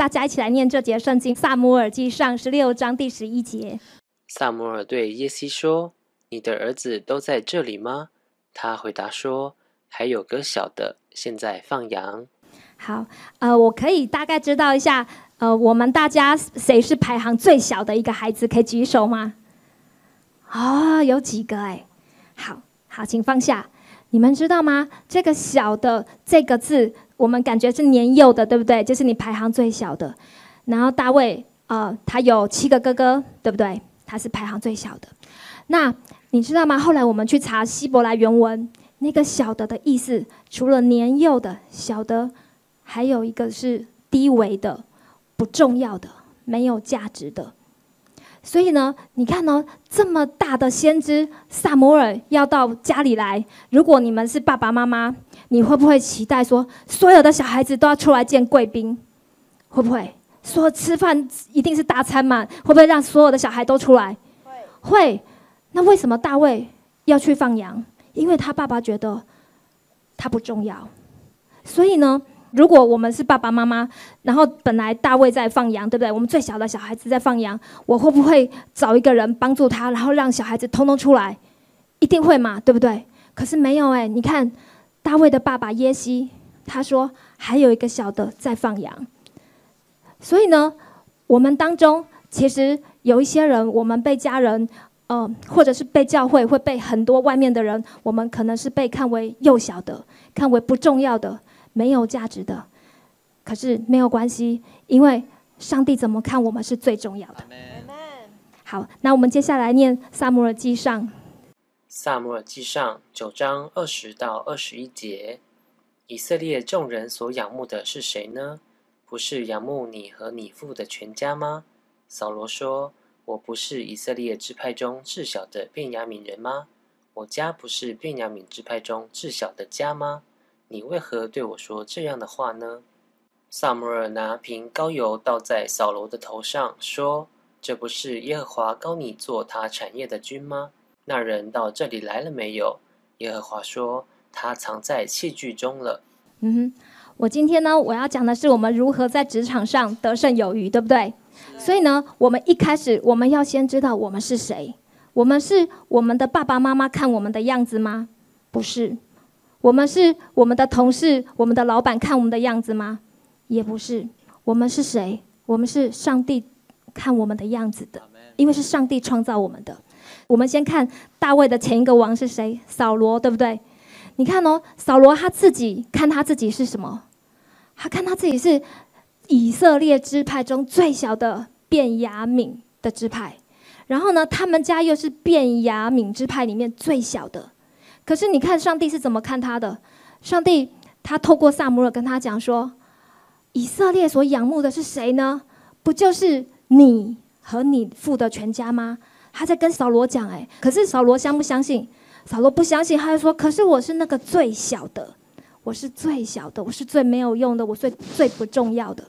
大家一起来念这节圣经，撒母耳记上16章第11节。撒母耳对耶西说：“你的儿子都在这里吗？”他回答说：“还有个小的，现在放羊。”好，我可以大概知道一下，我们大家谁是排行最小的一个孩子？可以举手吗？哦，有几个哎。好，请放下。你们知道吗？这个“小的”这个字，我们感觉是年幼的，对不对？就是你排行最小的。然后大卫，他有7个哥哥，对不对？他是排行最小的。那你知道吗？后来我们去查希伯来原文，那个“小的”的意思，除了年幼的、小的，还有一个是低微的、不重要的、没有价值的。所以呢，你看呢，这么大的先知撒母耳要到家里来，如果你们是爸爸妈妈，你会不会期待说，所有的小孩子都要出来见贵宾？会不会说吃饭一定是大餐嘛？会不会让所有的小孩都出来？会。那为什么大卫要去放羊？因为他爸爸觉得他不重要。所以呢，如果我们是爸爸妈妈，然后本来大卫在放羊，对不对？我们最小的小孩子在放羊，我会不会找一个人帮助他，然后让小孩子通通出来？一定会嘛，对不对？可是没有哎，你看大卫的爸爸耶西，他说还有一个小的在放羊。所以呢，我们当中其实有一些人，我们被家人，或者是被教会，会被很多外面的人，我们可能是被看为幼小的，看为不重要的。没有价值的，可是没有关系，因为上帝怎么看我们是最重要的。好，那我们接下来念撒母耳记上。撒母耳记上9章20到21节，以色列众人所仰慕的是谁呢？不是仰慕你和你父的全家吗？扫罗说：“我不是以色列支派中至小的便雅悯人吗？我家不是便雅悯支派中至小的家吗？你为何对我说这样的话呢？”撒母耳拿瓶膏油倒在扫罗的头上，说：“这不是耶和华膏你做他产业的君吗？那人到这里来了没有？”耶和华说：“他藏在器具中了。”我今天呢，我要讲的是我们如何在职场上得胜有余，对不对？所以呢，我们一开始我们要先知道我们是谁。我们是我们的爸爸妈妈看我们的样子吗？不是。我们是我们的同事、我们的老板看我们的样子吗？也不是。我们是谁？我们是上帝看我们的样子的，因为是上帝创造我们的。我们先看大卫的前一个王是谁？扫罗，对不对？你看哦，扫罗他自己看他自己是什么？他看他自己是以色列支派中最小的便雅悯的支派，然后呢，他们家又是便雅悯支派里面最小的。可是你看上帝是怎么看他的？上帝他透过撒母耳跟他讲说，以色列所仰慕的是谁呢？不就是你和你父的全家吗？他在跟扫罗讲哎，可是扫罗相不相信？扫罗不相信，他就说，可是我是那个最小的，我是最小的，我是最没有用的，我是最不重要的。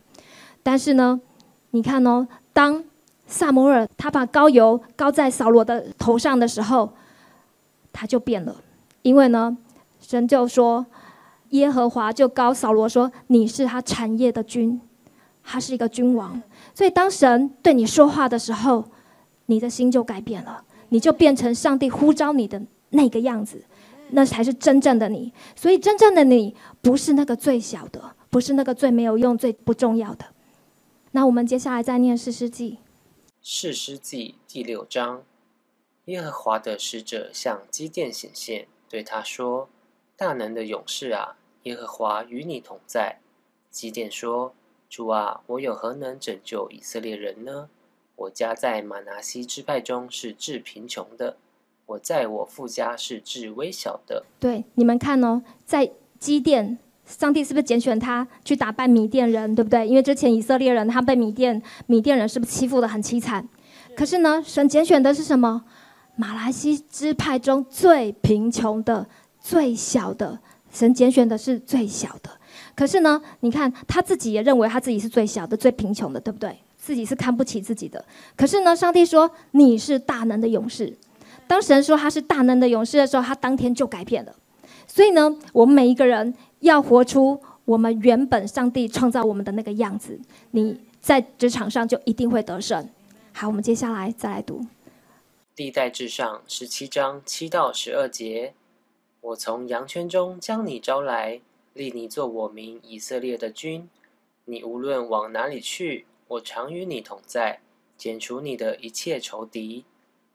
但是呢，你看哦，当撒母耳他把膏油膏在扫罗的头上的时候，他就变了。因为呢，神就说，耶和华就膏扫罗说，你是他产业的君，他是一个君王。所以当神对你说话的时候，你的心就改变了，你就变成上帝呼召你的那个样子，那才是真正的你。所以真正的你不是那个最小的，不是那个最没有用、最不重要的。那我们接下来再念士师记。士师记第6章，耶和华的使者向基甸显现，对他说：“大能的勇士啊，耶和华与你同在。”基甸说：“主啊，我有何能拯救以色列人呢？我家在玛拿西支派中是至贫穷的，我在我父家是至微小的。”对，你们看哦，在基甸，上帝是不是拣选他去打败米甸人，对不对？因为之前以色列人他被米甸人是不是欺负得很凄惨？可是呢，神拣选的是什么？马来西支派中最贫穷的、最小的，神拣选的是最小的。可是呢，你看他自己也认为他自己是最小的、最贫穷的，对不对？自己是看不起自己的。可是呢，上帝说你是大能的勇士。当神说他是大能的勇士的时候，他当天就改变了。所以呢，我们每一个人要活出我们原本上帝创造我们的那个样子，你在职场上就一定会得胜。好，我们接下来再来读《历代志上》17章7到12节：我从羊圈中将你招来，立你做我民以色列的君。你无论往哪里去，我常与你同在，剪除你的一切仇敌。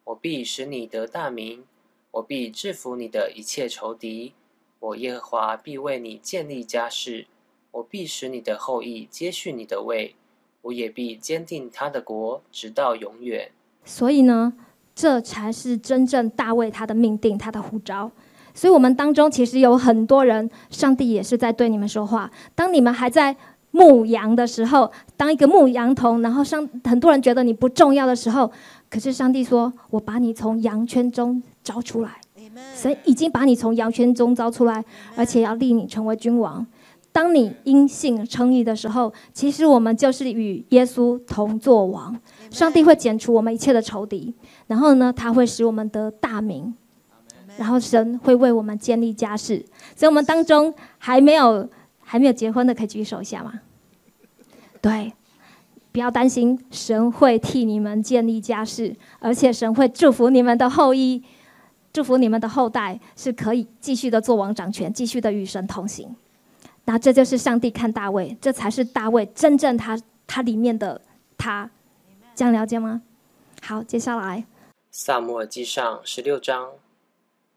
我必使你得大名，我必制服你的一切仇敌。我耶和华必为你建立家室，我必使你的后裔接续你的位，我也必坚定他的国，直到永远。所以呢，这才是真正大卫他的命定，他的呼召。所以我们当中其实有很多人，上帝也是在对你们说话。当你们还在牧羊的时候，当一个牧羊童，然后很多人觉得你不重要的时候，可是上帝说，我把你从羊圈中招出来，神已经把你从羊圈中招出来，而且要立你成为君王。当你因信称义的时候，其实我们就是与耶稣同作王。上帝会剪除我们一切的仇敌，然后呢，他会使我们得大名，然后神会为我们建立家室。所以我们当中还没有结婚的可以举手一下吗？对，不要担心，神会替你们建立家室，而且神会祝福你们的后裔，祝福你们的后代，是可以继续的做王掌权，继续的与神同行。那这就是上帝看大卫，这才是大卫真正他里面的他，这样了解吗？好，接下来撒母耳记上16章，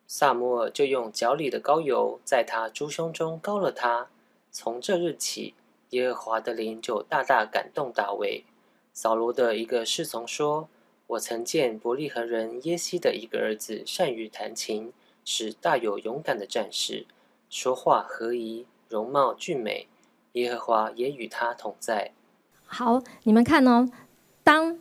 撒母耳就用脚里的膏油在他猪胸中膏了他。从这日起，耶和华的灵就大大感动大卫。扫罗的一个侍从说，我曾见伯利恒人耶西的一个儿子善于弹琴，是大有勇敢的战士，说话合宜，容貌俊美，耶和华也与他同在。好，你们看哦，当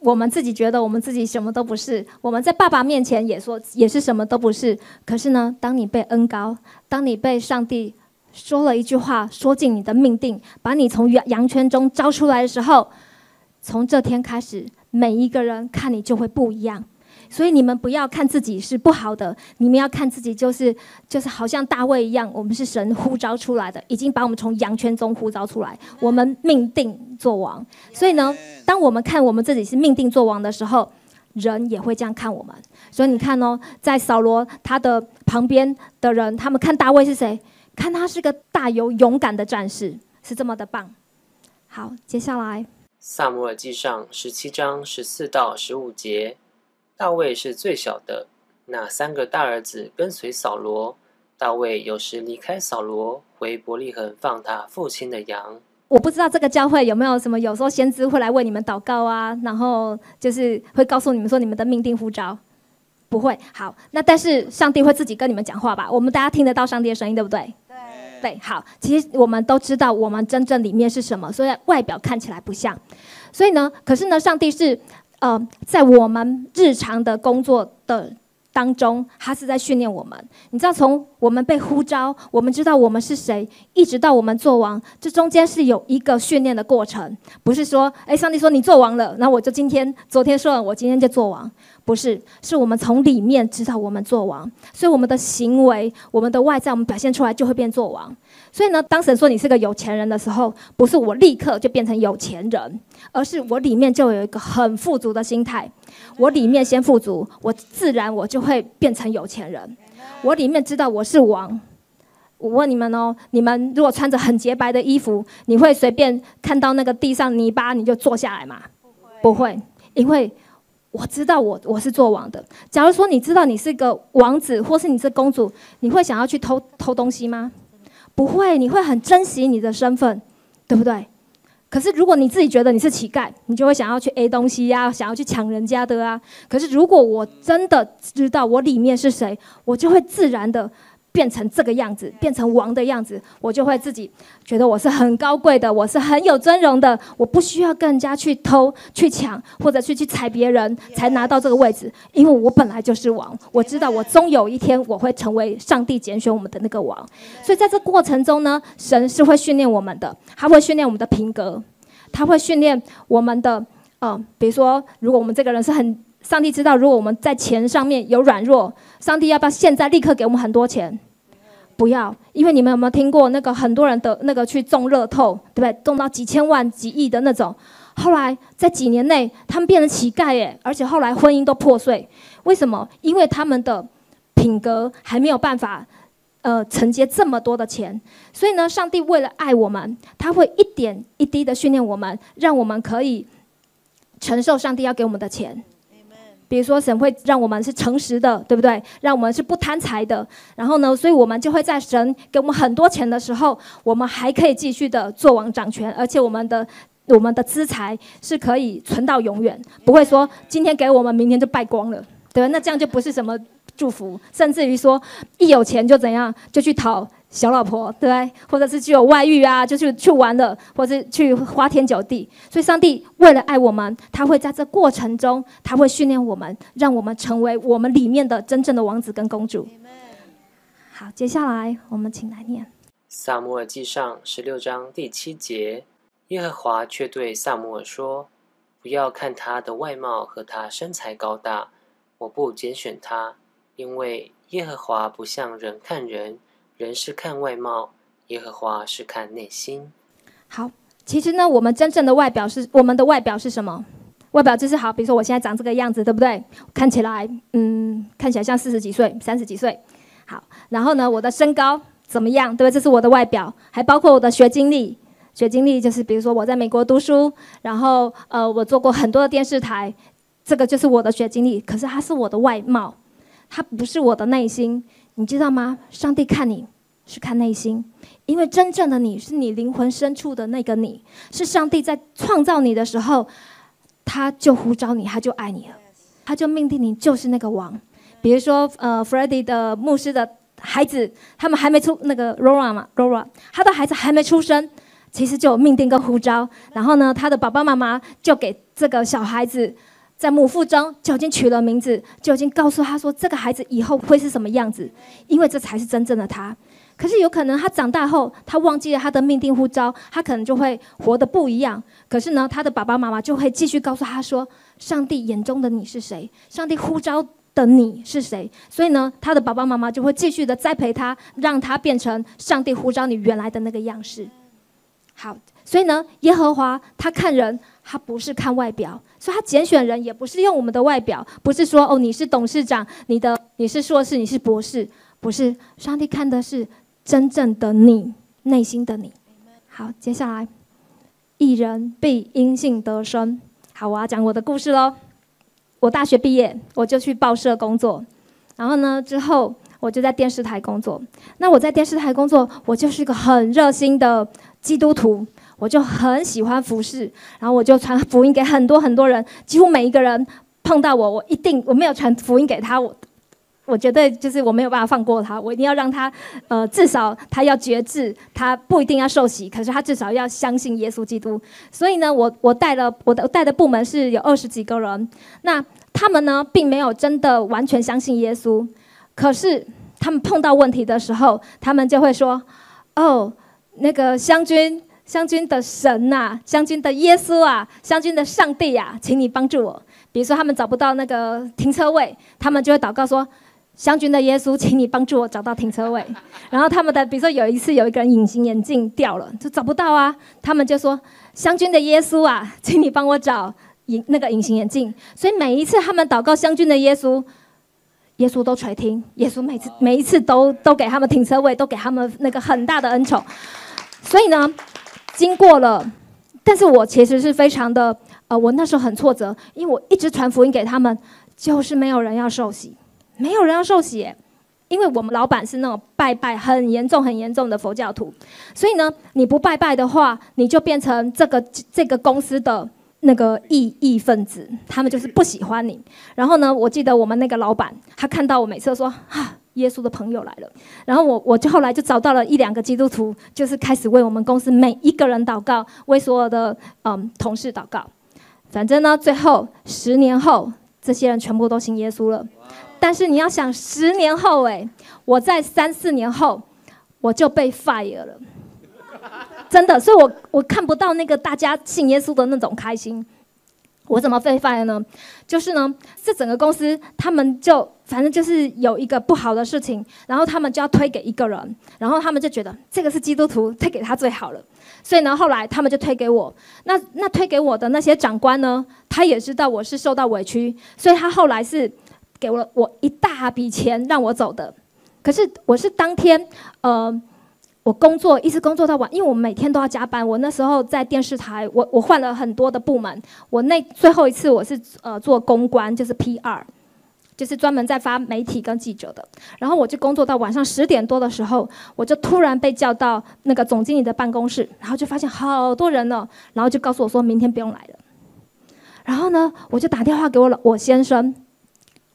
我们自己觉得我们自己什么都不是，我们在爸爸面前也说也是什么都不是，可是呢，当你被恩膏，当你被上帝说了一句话，说进你的命定，把你从羊圈中招出来的时候，从这天开始，每一个人看你就会不一样。所以你们不要看自己是不好的，你们要看自己就是好像大卫一样，我们是神呼召出来的，已经把我们从羊圈中呼召出来，我们命定做王。所以呢，当我们看我们自己是命定做王的时候，人也会这样看我们。所以你看哦，在扫罗他的旁边的人，他们看大卫是谁？看他是个大有勇敢的战士，是这么的棒。好，接下来撒母耳记上17章14到15节，大卫是最小的，那三个大儿子跟随扫罗。大卫有时离开扫罗，回伯利恒放他父亲的羊。我不知道这个教会有没有什么，有时候先知会来为你们祷告啊，然后就是会告诉你们说你们的命定呼召。不会。好，那但是上帝会自己跟你们讲话吧？我们大家听得到上帝的声音，对不对？对，好，其实我们都知道我们真正里面是什么，所以外表看起来不像。所以呢，可是呢，上帝是在我们日常的工作的当中，他是在训练我们。你知道，从我们被呼召，我们知道我们是谁，一直到我们做王，这中间是有一个训练的过程。不是说，哎，上帝说你做王了，那我就昨天说了，我今天就做王。不是，是我们从里面知道我们做王，所以我们的行为、我们的外在，我们表现出来就会变做王。所以呢，当神说你是个有钱人的时候，不是我立刻就变成有钱人，而是我里面就有一个很富足的心态。我里面先富足，我自然我就会变成有钱人。我里面知道我是王。我问你们哦，你们如果穿着很洁白的衣服，你会随便看到那个地上泥巴你就坐下来吗？不会，因为我知道我是做王的。假如说你知道你是个王子，或是你是公主，你会想要去偷东西吗？不会，你会很珍惜你的身份，对不对？可是如果你自己觉得你是乞丐，你就会想要去 A 东西啊，想要去抢人家的啊。可是如果我真的知道我里面是谁，我就会自然的变成这个样子，变成王的样子。我就会自己觉得我是很高贵的，我是很有尊荣的，我不需要跟人家去偷、去抢，或者去踩别人才拿到这个位置，因为我本来就是王。我知道我终有一天我会成为上帝拣选我们的那个王。所以在这过程中呢，神是会训练我们的，他会训练我们的品格，他会训练我们的比如说，如果我们这个人是很，上帝知道如果我们在钱上面有软弱，上帝要不要现在立刻给我们很多钱？不要，因为你们有没有听过那个很多人的那个去中乐透，对不对？中到几千万、几亿的那种，后来在几年内他们变成乞丐耶，而且后来婚姻都破碎。为什么？因为他们的品格还没有办法。 承接这么多的钱，所以呢，上帝为了爱我们，他会一点一滴的训练我们，让我们可以承受上帝要给我们的钱。比如说，神会让我们是诚实的，对不对？让我们是不贪财的。然后呢，所以我们就会在神给我们很多钱的时候，我们还可以继续的做王掌权，而且我们的资财是可以存到永远，不会说今天给我们，明天就败光了，对吧？那这样就不是什么。 祝福，甚至于说，一有钱就怎样，就去讨小老婆，对不对？或者是就有外遇啊，就去玩了，或者是去花天酒地。所以，上帝为了爱我们，他会在这过程中，他会训练我们，让我们成为我们里面的真正的王子跟公主。好，接下来我们请来念撒母耳记上16章第7节：耶和华却对撒母耳说：“不要看他的外貌和他身材高大，我不拣选他。” 因为耶和华不像人看人，人是看外貌，耶和华是看内心。好，其实呢，我们真正的外表是我们的外表是什么？外表就是好，比如说我现在长这个样子，对不对？看起来，看起来像40几岁、30几岁。好，然后呢，我的身高怎么样？对不对？这是我的外表，还包括我的学经历。 学经历就是比如说我在美国读书，然后我做过很多的电视台，这个就是我的学经历。可是它是我的外貌。 它不是我的内心，你知道吗？上帝看你是看内心，因为真正的你是你灵魂深处的那个你，是上帝在创造你的时候，他就呼召你，他就爱你了，他就命定你就是那个王。比如说，Freddy 的牧师的孩子，他们还没出那个 Rora 他的孩子还没出生，其实就有命定跟呼召。然后呢，他的爸爸妈妈就给这个小孩子。 在母腹中就已经取了名字，就已经告诉他说这个孩子以后会是什么样子，因为这才是真正的他。可是有可能他长大后，他忘记了他的命定呼召，他可能就会活得不一样。可是呢，他的爸爸妈妈就会继续告诉他说，上帝眼中的你是谁，上帝呼召的你是谁。所以呢，他的爸爸妈妈就会继续的栽培他，让他变成上帝呼召你原来的那个样式。好。 所以呢，耶和华他看人，他不是看外表，所以他拣选人也不是用我们的外表，不是说哦你是董事长，你是硕士，你是博士，不是，上帝看的是真正的你，内心的你。好，接下来，一人必因信得生。好，我要讲我的故事喽。我大学毕业，我就去报社工作，然后呢之后我就在电视台工作。那我在电视台工作，我就是一个很热心的基督徒。 我就很喜欢服侍，然后我就传福音给很多人，几乎每一个人碰到我，我没有传福音给他，我绝对就是我没有办法放过他，我一定要让他，至少他要觉知，他不一定要受洗，可是他至少要相信耶稣基督。所以呢，我带的部门是有20几个人，那他们呢并没有真的完全相信耶稣，可是他们碰到问题的时候，他们就会说：“哦，那个湘军的神呐，湘军的耶稣啊，湘军的上帝啊，请你帮助我。”比如说他们找不到那个停车位，他们就会祷告说：“湘军的耶稣，请你帮助我找到停车位。”然后他们的，比如说有一次有一个人隐形眼镜掉了，就找不到啊，他们就说：“湘军的耶稣啊，请你帮我找隐形眼镜。”所以每一次他们祷告湘军的耶稣。 耶稣都垂听，耶稣每一次都给他们停车位，都给他们那个很大的恩宠。所以呢，经过了，但是我其实是非常的，我那时候很挫折，因为我一直传福音给他们，就是没有人要受洗，没有人要受洗，因为我们老板是那种拜很严重的佛教徒，所以呢，你不拜拜的话，你就变成这个公司的。 那个异分子，他们就是不喜欢你。然后呢，我记得我们那个老板，他看到我每次都说啊，耶稣的朋友来了。然后我就后来就找到了1、2个基督徒，就是开始为我们公司每一个人祷告，为所有的同事祷告。反正呢，最后10年后，这些人全部都信耶稣了。但是你要想，10年后，我在3、4年后我就被 fire 了。 真的，所以我看不到那个大家信耶稣的那种开心，我怎么被发现呢？就是呢，这整个公司他们就反正就是有一个不好的事情，然后他们就要推给一个人，然后他们就觉得这个是基督徒，推给他最好了。所以呢，后来他们就推给我。那推给我的那些长官呢，他也知道我是受到委屈，所以他后来是给了我一大笔钱让我走的。可是我是当天，我工作一直工作到晚，因为我每天都要加班。我那时候在电视台，我换了很多的部门。我那最后一次我是做公关，就是 PR， 就是专门在发媒体跟记者的。然后我就工作到晚上10点多的时候，我就突然被叫到那个总经理的办公室，然后就发现好多人了，然后就告诉我说明天不用来了。然后呢，我就打电话给我先生，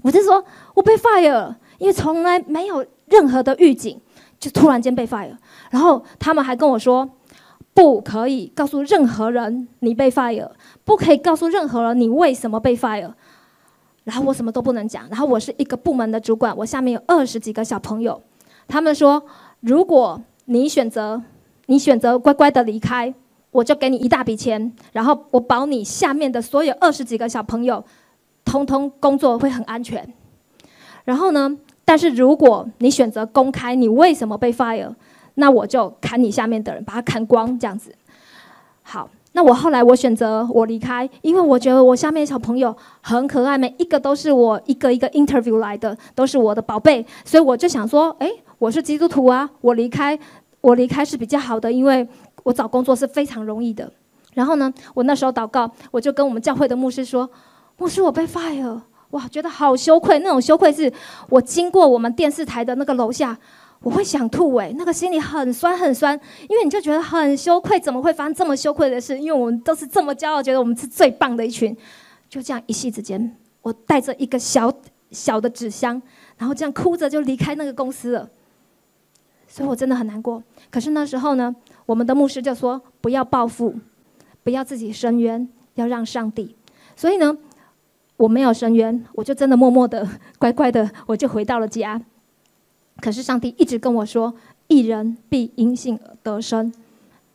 我就说我被 fire 了，因为从来没有任何的预警。就突然间被 fire， 然后他们还跟我说，不可以告诉任何人你被 fire， 不可以告诉任何人你为什么被 fire。然后我什么都不能讲。然后我是一个部门的主管，我下面有20几个小朋友。他们说，如果你选择乖乖的离开，我就给你一大笔钱，然后我保你下面的所有20几个小朋友，通通工作会很安全。然后呢？但是如果你选择公开你为什么被 fire， 那我就砍你下面的人，把他砍光这样子。好，那我后来我选择我离开，因为我觉得我下面小朋友很可爱，每一个都是我一个一个 interview 来的，都是我的宝贝，所以我就想说，哎，我是基督徒啊，我离开是比较好的，因为我找工作是非常容易的。然后呢，我那时候祷告，我就跟我们教会的牧师说，牧师，我被 fire。哇，觉得好羞愧，那种羞愧是我经过我们电视台的那个楼下，我会想吐哎，那个心里很酸很酸，因为你就觉得很羞愧，怎么会发生这么羞愧的事？因为我们都是这么骄傲，觉得我们是最棒的一群，就这样一夕之间，我带着一个小小的纸箱，然后这样哭着就离开那个公司了，所以我真的很难过。可是那时候呢，我们的牧师就说，不要报复，不要自己伸冤，要让上帝。所以呢，我没有伸冤，我就真的默默的、乖乖的，我就回到了家。可是上帝一直跟我说：“一人必因信得生，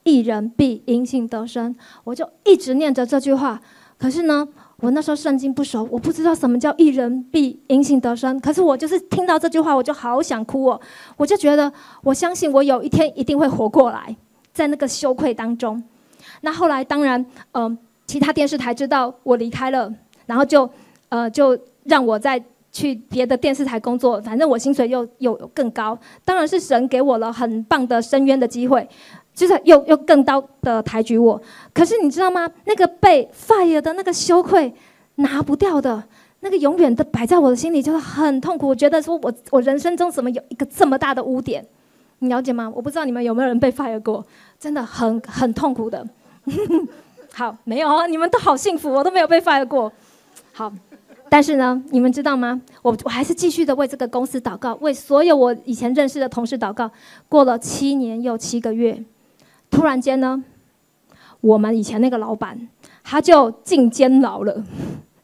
一人必因信得生。”我就一直念着这句话。可是呢，我那时候圣经不熟，我不知道什么叫“一人必因信得生”。可是我就是听到这句话，我就好想哭哦！我就觉得，我相信我有一天一定会活过来，在那个羞愧当中。那后来当然，其他电视台知道我离开了。然后就让我再去别的电视台工作，反正我薪水又更高，当然是神给我了很棒的伸冤的机会，就是又更高的抬举我。可是你知道吗？那个被 fire 的那个羞愧拿不掉的，那个永远的摆在我的心里，就是很痛苦。我觉得说我人生中怎么有一个这么大的污点？你了解吗？我不知道你们有没有人被 fire 过，真的很痛苦的。好，没有啊，你们都好幸福，我都没有被 fire 过。好，但是呢，你们知道吗？我还是继续的为这个公司祷告，为所有我以前认识的同事祷告。过了7年又7个月，突然间呢，我们以前那个老板他就进监牢了。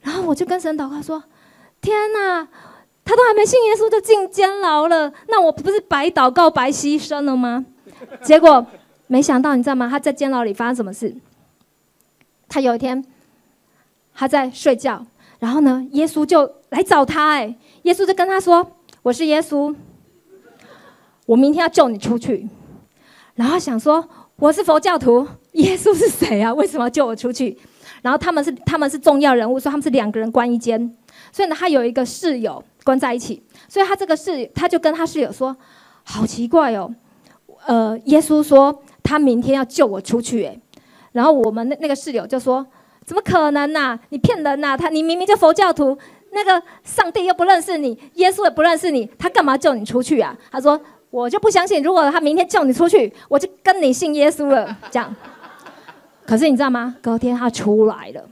然后我就跟神祷告说：“天哪，他都还没信耶稣就进监牢了，那我不是白祷告白牺牲了吗？”结果没想到，你知道吗？他在监牢里发生什么事？他有一天他在睡觉。然后呢，耶稣就来找他，哎，耶稣就跟他说：“我是耶稣，我明天要救你出去。”然后想说：“我是佛教徒，耶稣是谁啊？为什么要救我出去？”然后他们是重要人物，说他们是2个人关一间，所以呢，他有一个室友关在一起，所以他这个室友他就跟他室友说：“好奇怪哦，耶稣说他明天要救我出去，哎。”然后我们那个室友就说：“怎么可能呐、啊？你骗人呐、啊！你明明就佛教徒，那个上帝又不认识你，耶稣也不认识你，他干嘛救你出去啊？”他说：“我就不相信，如果他明天救你出去，我就跟你信耶稣了。”这样。可是你知道吗？隔天他出来了，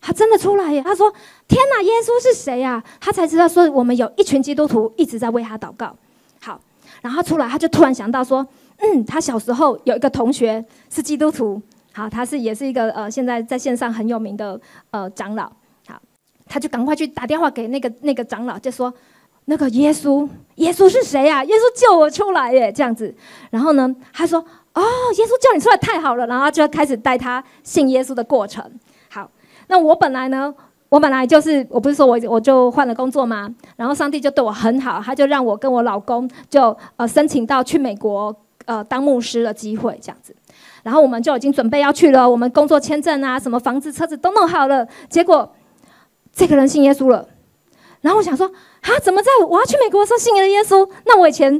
他真的出来耶！他说：“天哪，耶稣是谁啊？”他才知道说我们有一群基督徒一直在为他祷告。好，然后他出来，他就突然想到说：“他小时候有一个同学是基督徒。”好，他也是一个现在在线上很有名的长老。好，他就赶快去打电话给那个长老，就说那个耶稣是谁啊？耶稣救我出来耶，这样子。然后呢，他说哦，耶稣救你出来太好了，然后他就开始带他信耶稣的过程。好，那我本来呢，我不是说我就换了工作嘛，然后上帝就对我很好，他就让我跟我老公就申请到去美国当牧师的机会这样子。然后我们就已经准备要去了，我们工作签证啊，什么房子、车子都弄好了。结果这个人信耶稣了，然后我想说啊，怎么在我要去美国的时候信了耶稣？那我以前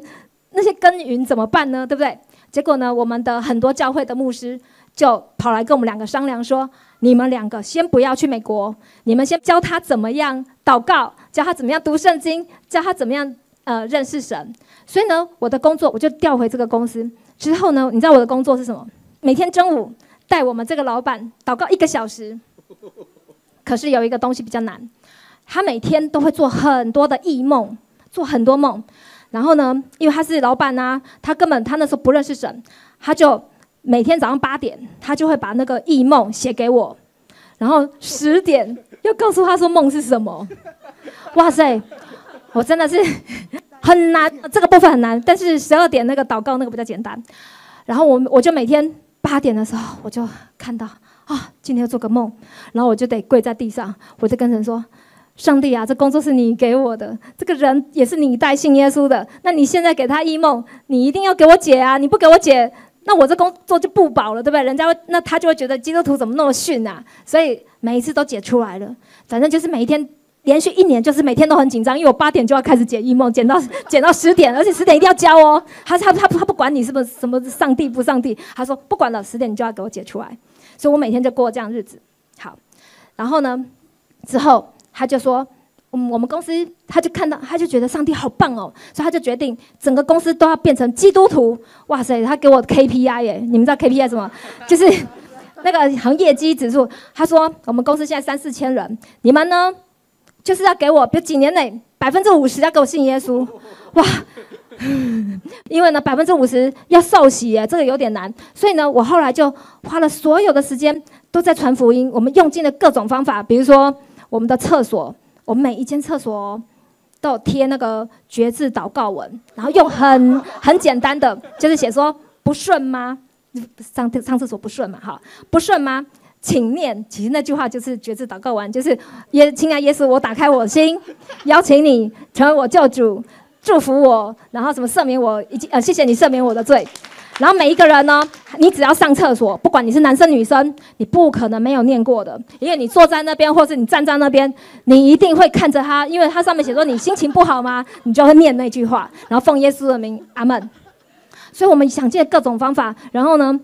那些耕耘怎么办呢？对不对？结果呢，我们的很多教会的牧师就跑来跟我们两个商量说：“你们两个先不要去美国，你们先教他怎么样祷告，教他怎么样读圣经，教他怎么样认识神。”所以呢，我的工作我就调回这个公司之后呢，你知道我的工作是什么？每天中午带我们这个老板祷告1个小时。可是有一个东西比较难，他每天都会做很多的异梦，做很多梦。然后呢，因为他是老板啊，他那时候不认识神，他就每天早上8点，他就会把那个异梦写给我，然后10点又告诉他说梦是什么。哇塞，我真的是很难，这个部分很难。但是12点那个祷告那个比较简单。然后我就每天8点的时候，我就看到今天要做个梦，然后我就得跪在地上，我就跟神说。上帝啊，这工作是你给我的，这个人也是你带信耶稣的，那你现在给他异梦，你一定要给我解啊！你不给我解，那我这工作就不保了，对不对？人家那他就会觉得基督徒怎么那么逊啊！所以每一次都解出来了，反正就是每一天，连续1年就是每天都很紧张，因为我8点就要开始解异梦，解到10点，而且10点一定要交哦。他不管你是不是什么上帝不上帝，他说不管了，10点你就要给我解出来。所以我每天就过这样日子。好，然后呢，之后。他就说，我们公司，他就觉得上帝好棒哦，所以他就决定整个公司都要变成基督徒。哇塞，他给我 KPI 耶，你们知道 KPI 什么？就是那个行业绩指数。他说，我们公司现在3000-4000人，你们呢，就是要给我，比如几年内50%要给我信耶稣。哇，因为呢50%要受洗耶，这个有点难，所以呢，我后来就花了所有的时间都在传福音，我们用尽了各种方法，比如说。我们的厕所，我们每一间厕所都有贴那个决志祷告文，然后用很简单的，就是写说不顺吗？上厕所不顺嘛，哈，不顺吗？请念，其实那句话就是决志祷告文，就是亲爱耶稣，我打开我心，邀请你成为我救主，祝福我，然后什么赦免我，谢谢你赦免我的罪。然后每一个人呢，你只要上厕所，不管你是男生女生，你不可能没有念过的，因为你坐在那边或是你站在那边，你一定会看着他，因为他上面写说你心情不好吗？你就会念那句话，然后奉耶稣的名，阿们。所以我们想尽各种方法，然后呢，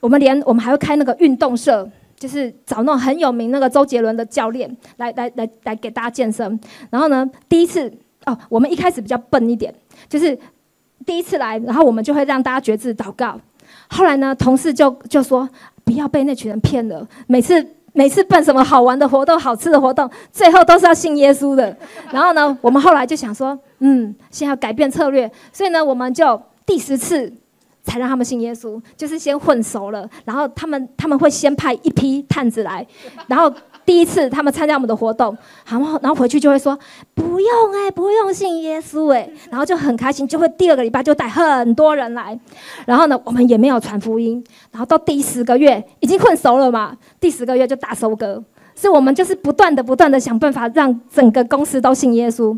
我们还会开那个运动社，就是找那种很有名那个周杰伦的教练来给大家健身。然后呢，第一次我们一开始比较笨一点，就是。第一次来，然后我们就会让大家决志祷告。后来呢，同事就说不要被那群人骗了，每次办什么好玩的活动、好吃的活动，最后都是要信耶稣的。然后呢，我们后来就想说，先要改变策略，所以呢，我们就第10次才让他们信耶稣，就是先混熟了，然后他们会先派一批探子来，然后。第1次他们参加我们的活动，然后回去就会说不用不用信耶稣然后就很开心，就会第2个礼拜就带很多人来，然后呢我们也没有传福音，然后到第10个月已经混熟了嘛，第10个月就大收割，所以我们就是不断的想办法让整个公司都信耶稣。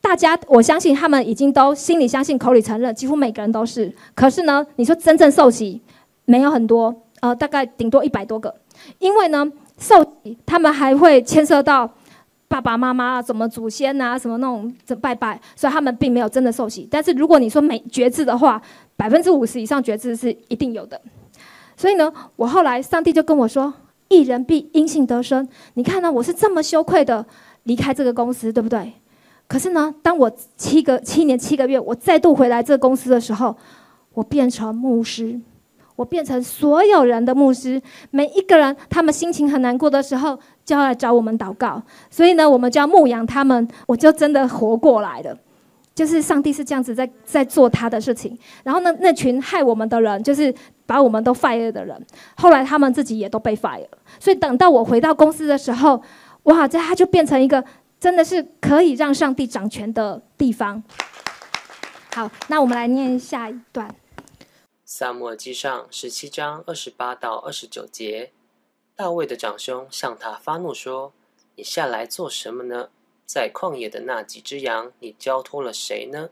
大家我相信他们已经都心里相信口里承认，几乎每个人都是。可是呢，你说真正受洗没有很多，大概顶多100多个，因为呢。受洗，他们还会牵涉到爸爸妈妈、什么祖先啊、什么那种拜拜，所以他们并没有真的受洗。但是如果你说没觉知的话，50%以上觉知是一定有的。所以呢，我后来上帝就跟我说：“义人必因信得生。”你看呢，我是这么羞愧的离开这个公司，对不对？可是呢，当我7年7个月我再度回来这个公司的时候，我变成牧师。我变成所有人的牧师，每一个人他们心情很难过的时候，就要来找我们祷告。所以呢，我们就要牧养他们。我就真的活过来了，就是上帝是这样子在做他的事情。然后呢，那群害我们的人，就是把我们都 fire 的人，后来他们自己也都被 fire。所以等到我回到公司的时候，哇，这他就变成一个真的是可以让上帝掌权的地方。好，那我们来念下一段。撒母耳记上17章28到29节，大卫的长兄向他发怒说：“你下来做什么呢？在旷野的那几只羊，你交托了谁呢？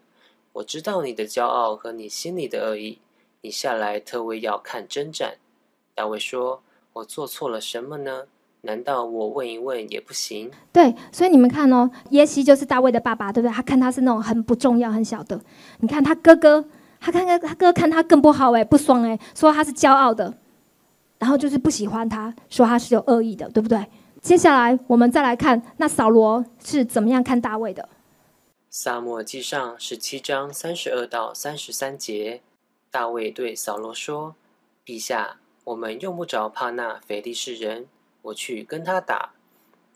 我知道你的骄傲和你心里的恶意，你下来特为要看征战。”大卫说：“我做错了什么呢？难道我问一问也不行？”对，所以你们看哦，耶西就是大卫的爸爸，对不对？他看他是那种很不重要、很小的。你看他哥哥，他哥看他更不好哎，不爽哎，说他是骄傲的，然后就是不喜欢他，说他是有恶意的，对不对？接下来我们再来看那扫罗是怎么样看大卫的。撒母耳记上17章32到33节，大卫对扫罗说：“陛下，我们用不着怕那非利士人。”我去跟他打。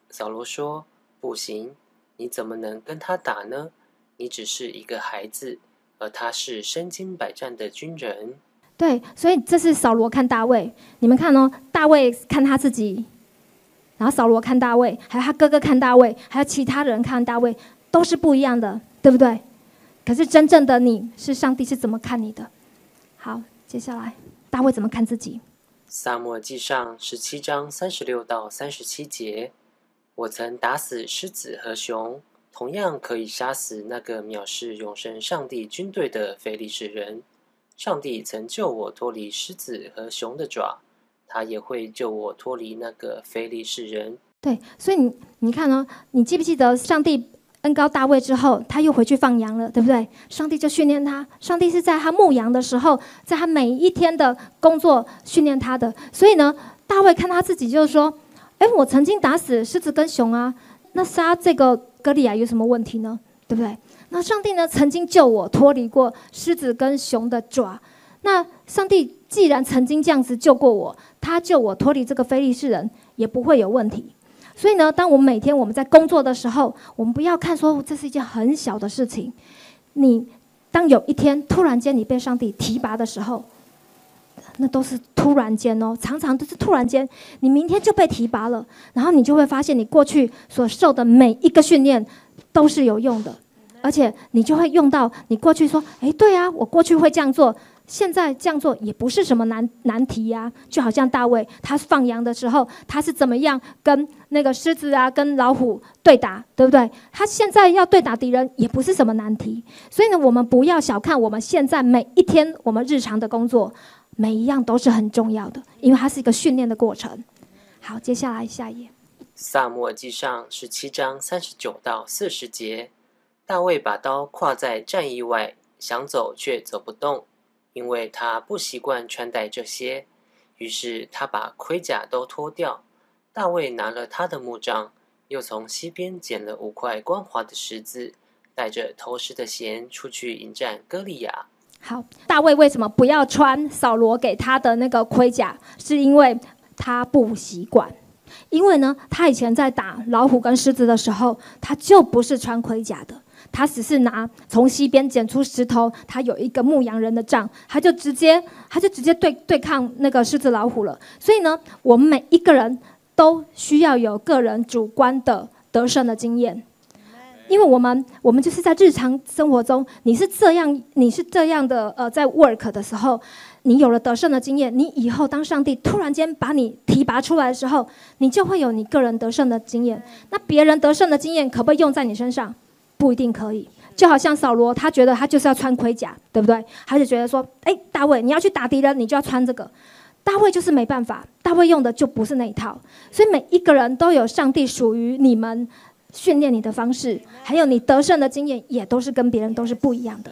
扫罗说：“不行，你怎么能跟他打呢？你只是一个孩子，而他是身经百战的军人。”对，所以这是扫罗看大卫。你们看哦，大卫看他自己，然后扫罗看大卫，还有他哥哥看大卫，还有其他人看大卫，都是不一样的，对不对？可是真正的你是上帝是怎么看你的？好，接下来大卫怎么看自己？撒母耳记上17章36到37节，我曾打死狮子和熊，同样可以杀死那个藐视永生上帝军队的非利士人。上帝曾救我脱离狮子和熊的爪，他也会救我脱离那个非利士人。对，所以你看哦，你记不记得上帝恩膏大卫之后，他又回去放羊了，对不对？上帝就训练他，上帝是在他牧羊的时候，在他每一天的工作训练他的。所以呢，大卫看他自己就是说：“哎，我曾经打死狮子跟熊啊，那杀这个歌利亚有什么问题呢？对不对？那上帝呢，曾经救我脱离过狮子跟熊的爪。那上帝既然曾经这样子救过我，他救我脱离这个非利士人，也不会有问题。”所以呢，当我们每天我们在工作的时候，我们不要看说这是一件很小的事情。你当有一天突然间你被上帝提拔的时候，那都是突然间哦，常常都是突然间，你明天就被提拔了，然后你就会发现你过去所受的每一个训练都是有用的，而且你就会用到你过去说：“哎，对啊，我过去会这样做。”现在这样做也不是什么难题呀，就好像大卫他放羊的时候，他是怎么样跟那个狮子啊、跟老虎对打，对不对？他现在要对打敌人也不是什么难题。所以呢，我们不要小看我们现在每一天我们日常的工作，每一样都是很重要的，因为它是一个训练的过程。好，接下来下一页。撒母耳记上17章39到40节，大卫把刀挎在战衣外，想走却走不动。因为他不习惯穿戴这些，于是他把盔甲都脱掉。大卫拿了他的木杖，又从西边捡了5块光滑的石子，带着投石的弦出去迎战歌利亚。好，大卫为什么不要穿扫罗给他的那个盔甲？是因为他不习惯。因为呢，他以前在打老虎跟狮子的时候，他就不是穿盔甲的。他只是拿从西边捡出石头，他有一个牧羊人的杖，他就直接对抗那个狮子老虎了。所以呢，我们每一个人都需要有个人主观的得胜的经验，因为我们就是在日常生活中，你是这样的在 work 的时候，你有了得胜的经验，你以后当上帝突然间把你提拔出来的时候，你就会有你个人得胜的经验。那别人得胜的经验可不可以用在你身上？不一定可以。就好像扫罗，他觉得他就是要穿盔甲，对不对？他就觉得说：“哎，大卫，你要去打敌人，你就要穿这个。”大卫就是没办法，大卫用的就不是那一套。所以每一个人都有上帝属于你们训练你的方式，还有你得胜的经验也都是跟别人都是不一样的。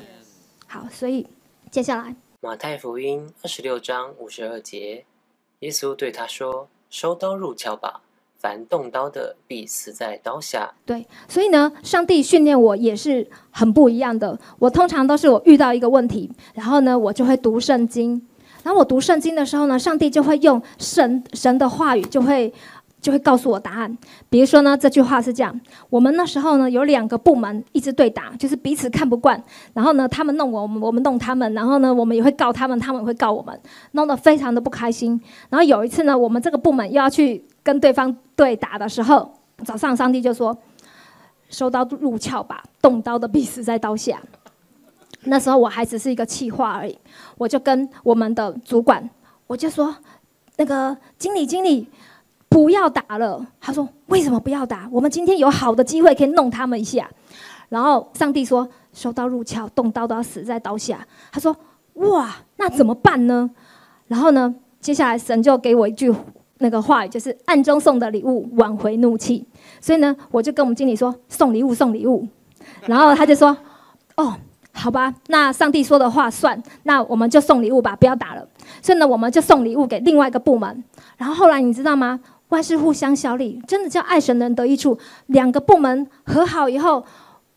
好，所以接下来马太福音26章52节，耶稣对他说：“收刀入鞘吧。”凡动刀的必死在刀下。对，所以呢，上帝训练我也是很不一样的。我通常都是我遇到一个问题，然后呢，我就会读圣经。然后我读圣经的时候呢，上帝就会用神的话语，就会告诉我答案。比如说呢，这句话是这样：我们那时候呢有2个部门一直对打，就是彼此看不惯。然后呢，他们弄我们弄他们。然后呢，我们也会告他们，他们也会告我们，弄得非常的不开心。然后有一次呢，我们这个部门又要去跟对方对打的时候，早上上帝就说：“收刀入鞘吧，动刀的必死在刀下。”那时候我还只是一个企划而已，我就跟我们的主管，我就说：“那个经理，不要打了。他说为什么不要打？我们今天有好的机会可以弄他们一下。然后上帝说收刀入鞘，动刀都要死在刀下。他说哇，那怎么办呢？然后呢，接下来神就给我一句那个话语，就是暗中送的礼物挽回怒气。所以呢，我就跟我们经理说送礼物，送礼物。然后他就说哦。 好吧，那上帝说的话算，那我们就送礼物吧，不要打了。所以呢，我们就送礼物给另外一个部门。然后后来你知道吗？万事互相效力，真的叫爱神人得益处。两个部门和好以后，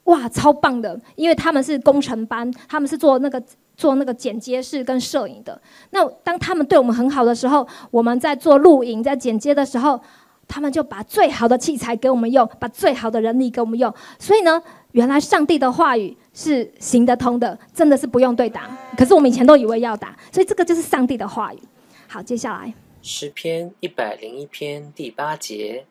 哇，超棒的！因为他们是工程班，他们是做那个剪接室跟摄影的。那当他们对我们很好的时候，我们在做录影、在剪接的时候，他们就把最好的器材给我们用，把最好的人力给我们用。所以呢，原来上帝的话语 是行得通的，真的是不用对打。可是我们以前都以为要打，所以这个就是上帝的话语。好，接下来诗篇101篇第8节：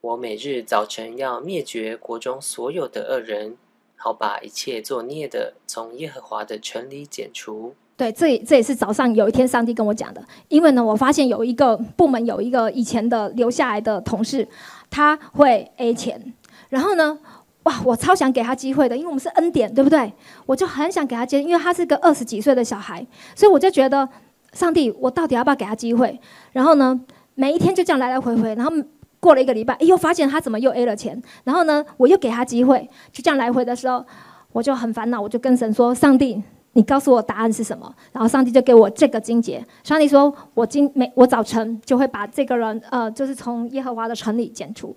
我每日早晨要灭绝国中所有的恶人，好把一切作孽的从耶和华的城里剪除。对，这也是早上有一天上帝跟我讲的。因为呢，我发现有一个部门有一个以前的留下来的同事，他会 A 钱，然后呢， 哇，我超想给他机会的，因为我们是恩典，对不对？我就很想给他接，因为他是个20几岁的小孩，所以我就觉得，上帝，我到底要不要给他机会？然后呢，每一天就这样来来回回，然后过了1个礼拜，又发现他怎么又 A 了钱，然后呢，我又给他机会，就这样来回的时候，我就很烦恼，我就跟神说，上帝， 你告诉我答案是什么？然后上帝就给我这个经节。上帝说：“我早晨就会把这个人，就是从耶和华的城里剪除。”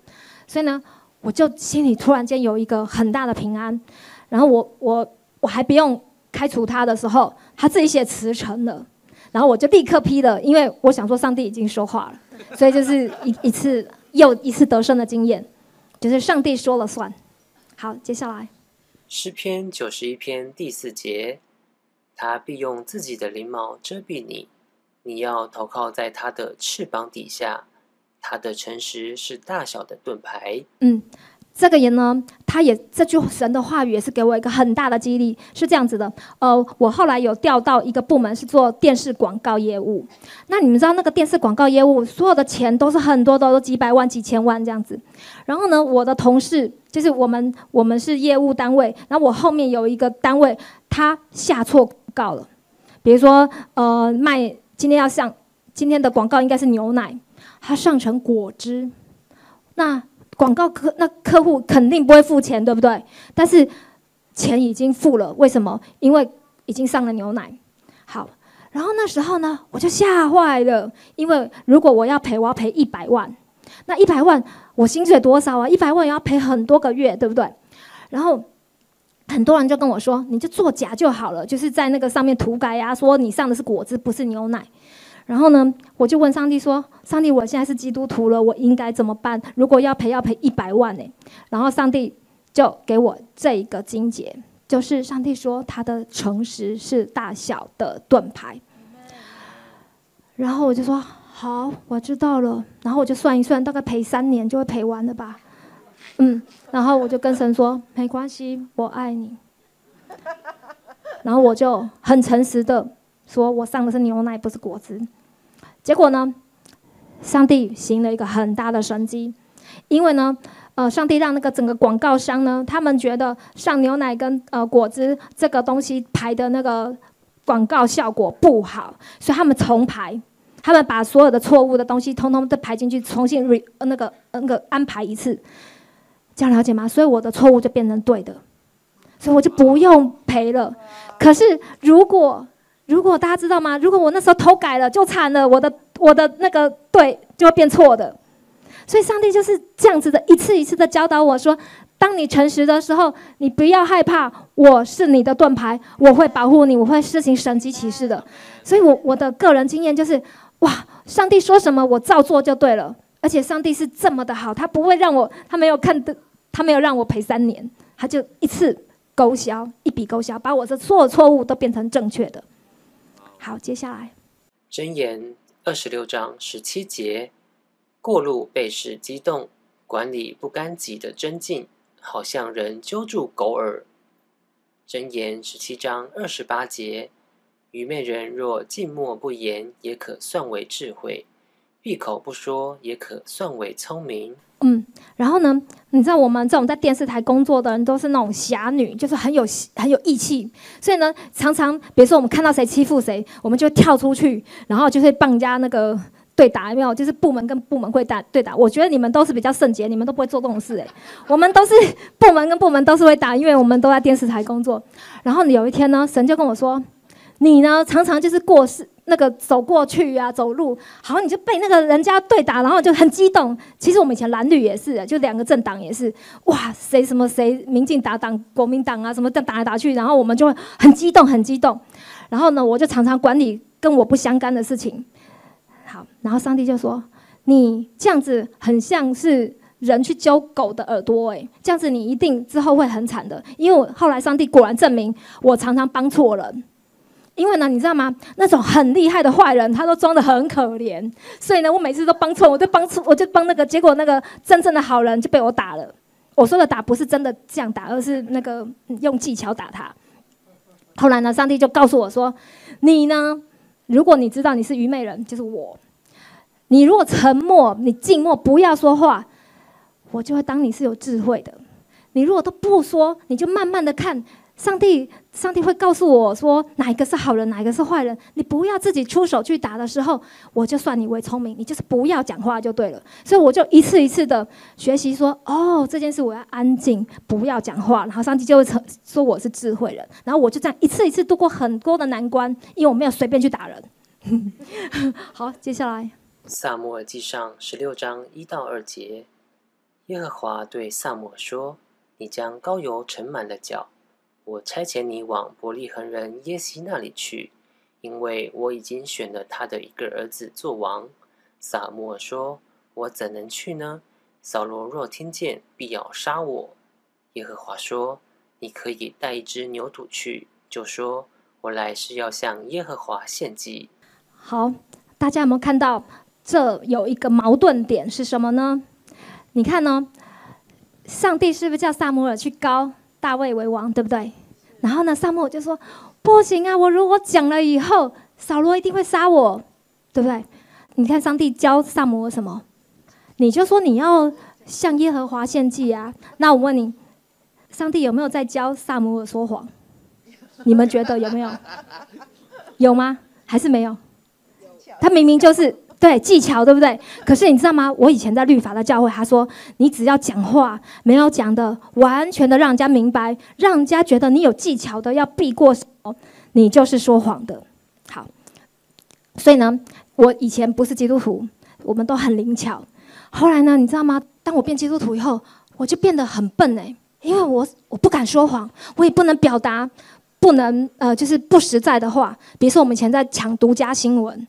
所以呢，我就心里突然间有一个很大的平安。然后我还不用开除他的时候，他自己写辞呈了。然后我就立刻批了，因为我想说上帝已经说话了，所以就是一次又一次得胜的经验，就是上帝说了算。好，接下来诗篇91篇第4节。 他必用自己的翎毛遮蔽你，你要投靠在他的翅膀底下。他的诚实是大小的盾牌。嗯，这个人呢，这句神的话语也是给我一个很大的激励，是这样子的。我后来有调到一个部门是做电视广告业务。那你们知道那个电视广告业务，所有的钱都是很多都几百万、几千万这样子。然后呢，我的同事就是我们是业务单位，然后我后面有一个单位，他下错 告了，比如说，卖今天的广告应该是牛奶，它上成果汁，那客户肯定不会付钱，对不对？但是钱已经付了，为什么？因为已经上了牛奶。好，然后那时候呢，我就吓坏了，因为如果我要赔，我要赔100万，那100万我薪水多少啊？100万也要赔很多个月，对不对？然后 很多人就跟我说，你就作假就好了，就是在那个上面涂改呀，说你上的是果汁，不是牛奶。然后呢，我就问上帝说：“上帝，我现在是基督徒了，我应该怎么办？如果要赔100万呢？”然后上帝就给我这一个经节，就是上帝说他的诚实是大小的盾牌。然后我就说好，我知道了。然后我就算一算，大概赔3年就会赔完了吧。 嗯，然后我就跟神说没关系，我爱你。然后我就很诚实的说，我上的是牛奶，不是果汁。结果呢，上帝行了一个很大的神迹，因为呢，上帝让那个整个广告商呢，他们觉得上牛奶跟果汁这个东西排的那个广告效果不好，所以他们重排。 他们把所有的错误的东西，通通都排进去，重新安排一次，这样了解吗？所以我的错误就变成对的，所以我就不用赔了。可是如果大家知道吗？如果我那时候偷改了，就惨了，我的那个对就会变错的。所以上帝就是这样子的，一次一次的教导我说：当你诚实的时候，你不要害怕，我是你的盾牌，我会保护你，我会施行神迹奇事的。所以我的个人经验就是。 哇！上帝说什么，我照做就对了。而且上帝是这么的好，他不会让我，他没有让我赔3年，他就一次勾销，一笔勾销，把我的所有错误都变成正确的。好，接下来箴言26章17节：过路被使激动，管理不干己的争竞，好像人揪住狗耳。箴言17章28节。 愚昧人若静默不言，也可算为智慧；闭口不说也可算为聪明。嗯，然后呢，你知道我们这种在电视台工作的人都是那种侠女，就是很有义气，所以呢，常常比如说我们看到谁欺负谁，我们就跳出去，然后就会帮人家那个对打，有没有？就是部门跟部门会打对打。我觉得你们都是比较圣洁，你们都不会做这种事哎。我们都是部门跟部门都是会打，因为我们都在电视台工作。然后有一天呢，神就跟我说，你呢常常就是过世。那个走过去啊，走路，好，你就被那个人家对打，然后就很激动。其实我们以前蓝绿也是，就两个政党也是，哇，谁什么谁，民进党、国民党啊，什么打来打去，然后我们就会很激动，很激动。然后呢，我就常常管理跟我不相干的事情。好，然后上帝就说：“你这样子很像是人去揪狗的耳朵，哎，这样子你一定之后会很惨的。”因为我后来上帝果然证明，我常常帮错人。因为呢，你知道吗？那种很厉害的坏人，他都装得很可怜，所以呢，我每次都帮错，我就帮那个，结果那个真正的好人就被我打了。我说的打不是真的这样打，而是那个用技巧打他。后来呢，上帝就告诉我说：“你呢，如果你知道你是愚昧人，就是我；你如果沉默，你静默，不要说话，我就会当你是有智慧的；你如果都不说，你就慢慢的看。”上帝会告诉我说哪一个是好人，哪一个是坏人。你不要自己出手去打的时候，我就算你为聪明，你就是不要讲话就对了。所以我就一次一次的学习说，哦，这件事我要安静，不要讲话。然后上帝就会说我是智慧人。然后我就这样一次一次度过很多的难关，因为我没有随便去打人。好，接下来撒母耳记上16章1到2节，耶和华对撒母耳说：“你将膏油盛满了脚。”我差遣你往伯利恒人耶西那里去，因为我已经选了他的一个儿子做王。撒母耳说：“我怎能去呢？扫罗若听见，必要杀我。”耶和华说：“你可以带一只牛犊去，就说我来是要向耶和华献祭。”好，大家有没有看到这有一个矛盾点是什么呢？你看呢，上帝是不是叫撒母耳去膏大卫为王，对不对？然后呢，撒母耳就说：“不行啊，我如果讲了以后，扫罗一定会杀我，对不对？”你看，上帝教撒母耳什么？你就说你要向耶和华献祭啊。那我问你，上帝有没有在教撒母耳说谎？你们觉得有没有？有吗？还是没有？他明明就是对技巧，对不对？可是你知道吗？我以前在律法的教会，他说你只要讲话，没有讲的，完全的让人家明白，让人家觉得你有技巧的，要避过什么，你就是说谎的。好，所以呢，我以前不是基督徒，我们都很灵巧。后来呢，你知道吗？当我变基督徒以后，我就变得很笨哎，因为我不敢说谎，我也不能表达，不能就是不实在的话。比如说我们以前在抢独家新闻。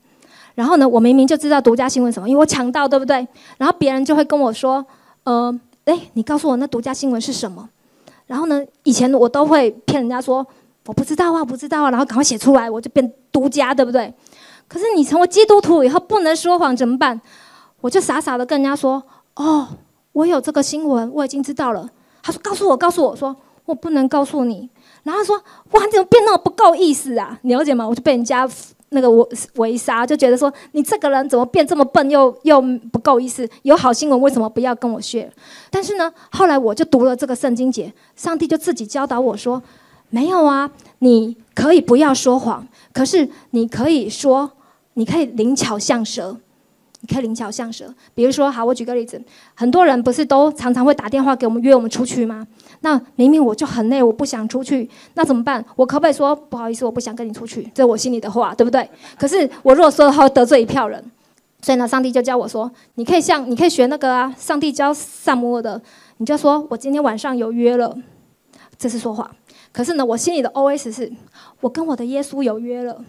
然后呢，我明明就知道独家新闻什么，因为我抢到，对不对？然后别人就会跟我说：“你告诉我那独家新闻是什么？”然后呢，以前我都会骗人家说：“我不知道啊，不知道啊。”然后赶快写出来，我就变独家，对不对？可是你成为基督徒以后不能说谎，怎么办？我就傻傻的跟人家说：“哦，我有这个新闻，我已经知道了。”他说：“告诉我，告诉我。”说：“我不能告诉你。”然后他说：“哇，你怎么变那么不够意思啊？你了解吗？”我就被人家。那个我围杀，就觉得说你这个人怎么变这么笨，又不够意思，有好新闻为什么不要跟我share？但是呢，后来我就读了这个圣经节，上帝就自己教导我说，没有啊，你可以不要说谎，可是你可以说，你可以灵巧像蛇，你可以灵巧像蛇。比如说，好，我举个例子，很多人不是都常常会打电话给我们约我们出去吗？那明明我就很累，我不想出去，那怎么办？我可不可以说不好意思，我不想跟你出去？这是我心里的话，对不对？可是我如果说的话，会得罪一票人。所以呢，上帝就教我说，你可以学那个啊，上帝教撒母耳的，你就说我今天晚上有约了，这是说谎。可是呢，我心里的 OS 是，我跟我的耶稣有约了，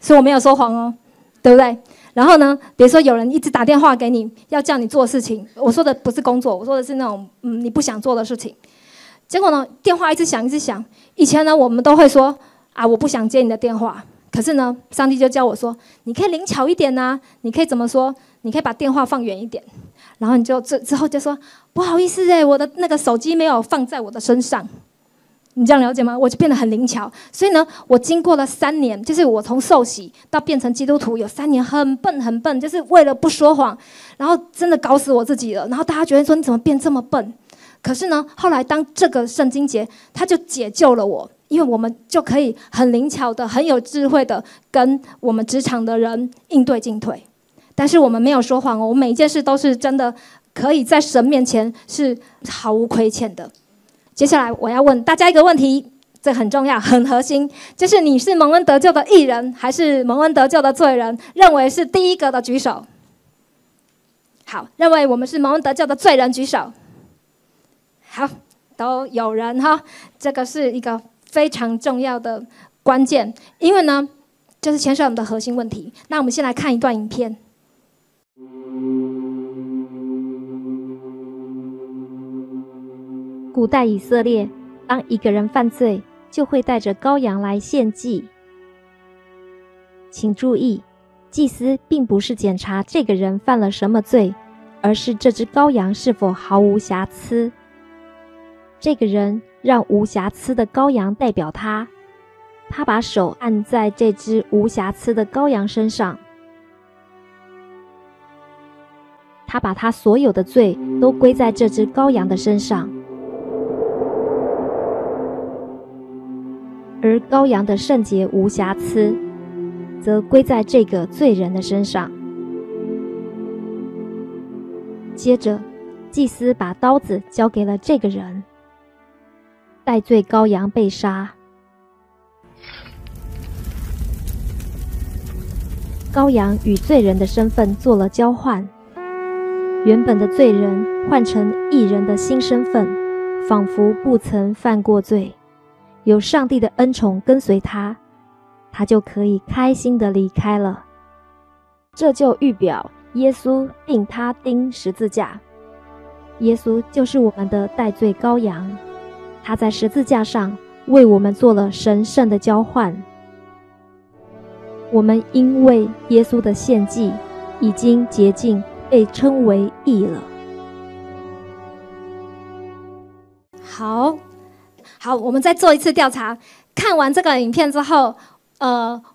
所以我没有说谎哦，对不对？然后呢？比如说有人一直打电话给你，要叫你做事情。我说的不是工作，我说的是那种你不想做的事情。结果呢，电话一直响，一直响。以前呢，我们都会说啊，我不想接你的电话。可是呢，上帝就教我说，你可以灵巧一点呐、啊，你可以怎么说？你可以把电话放远一点。然后你就之后就说不好意思我的那个手机没有放在我的身上。你这样了解吗？我就变得很灵巧。所以呢，我经过了3年，就是我从受洗到变成基督徒有3年，很笨很笨，就是为了不说谎，然后真的搞死我自己了。然后大家觉得说你怎么变这么笨？可是呢，后来当这个圣经节，他就解救了我，因为我们就可以很灵巧的、很有智慧的跟我们职场的人应对进退。但是我们没有说谎哦，我每一件事都是真的，可以在神面前是毫无亏欠的。接下来我要问大家一个问题，这很重要、很核心，就是你是蒙恩得救的义人，还是蒙恩得救的罪人？认为是第一个的举手。好，认为我们是蒙恩得救的罪人举手。好，都有人哈，这个是一个非常重要的关键，因为呢，就是牵涉我们的核心问题。那我们先来看一段影片。古代以色列，当一个人犯罪，就会带着羔羊来献祭。请注意，祭司并不是检查这个人犯了什么罪，而是这只羔羊是否毫无瑕疵。这个人让无瑕疵的羔羊代表他，他把手按在这只无瑕疵的羔羊身上，他把他所有的罪都归在这只羔羊的身上。而羔羊的圣洁无瑕疵，则归在这个罪人的身上。接着，祭司把刀子交给了这个人，代罪羔羊被杀。羔羊与罪人的身份做了交换，原本的罪人换成义人的新身份，仿佛不曾犯过罪。有上帝的恩宠跟随他，他就可以开心地离开了。这就预表耶稣并他钉十字架。耶稣就是我们的代罪羔羊，他在十字架上为我们做了神圣的交换。我们因为耶稣的献祭已经洁净，被称为义了。好，我们再做一次调查。看完这个影片之后，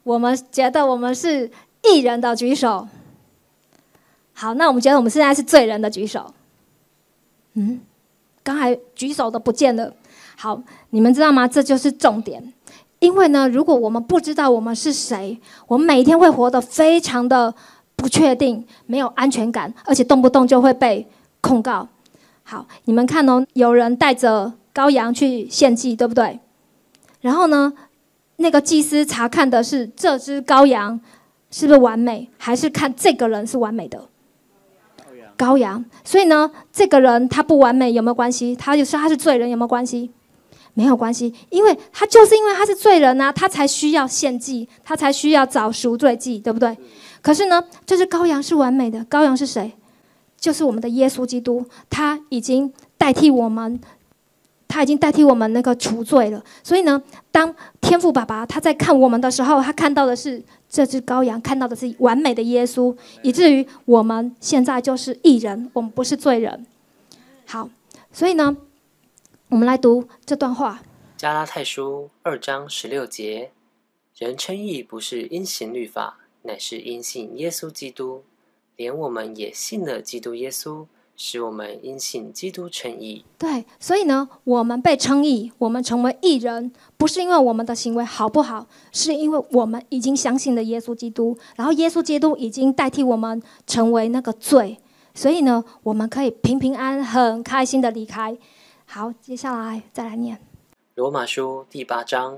我们觉得我们是义人的举手。好，那我们觉得我们现在是罪人的举手。刚才举手的不见了。好，你们知道吗？这就是重点。因为呢，如果我们不知道我们是谁，我们每一天会活得非常的不确定，没有安全感，而且动不动就会被控告。好，你们看哦，有人带着羔羊去献祭，对不对？然后呢，那个祭司查看的是这只羔羊是不是完美，还是看这个人是完美的羔羊。所以呢，这个人他不完美有没有关系？他是罪人有没有关系？没有关系，因为他是罪人啊，他才需要献祭，他才需要找赎罪祭，对不对？可是呢，这只羔羊是完美的。羔羊是谁？就是我们的耶稣基督，他已经代替我们那个除罪了。所以呢，当天父爸爸他在看我们的时候，他看到的是这只羔羊，看到的是完美的耶稣，以至于我们现在就是义人，我们不是罪人。好，所以呢，我们来读这段话：加拉太书2章16节，人称义不是因行律法，乃是因信耶稣基督。连我们也信了基督耶稣，使我们因信基督称义。对，所以呢，我们被称义，我们成为义人，不是因为我们的行为好不好，是因为我们已经相信了耶稣基督，然后耶稣基督已经代替我们成为那个罪，所以呢，我们可以平平安安、很开心的离开。好，接下来再来念罗马书第8章。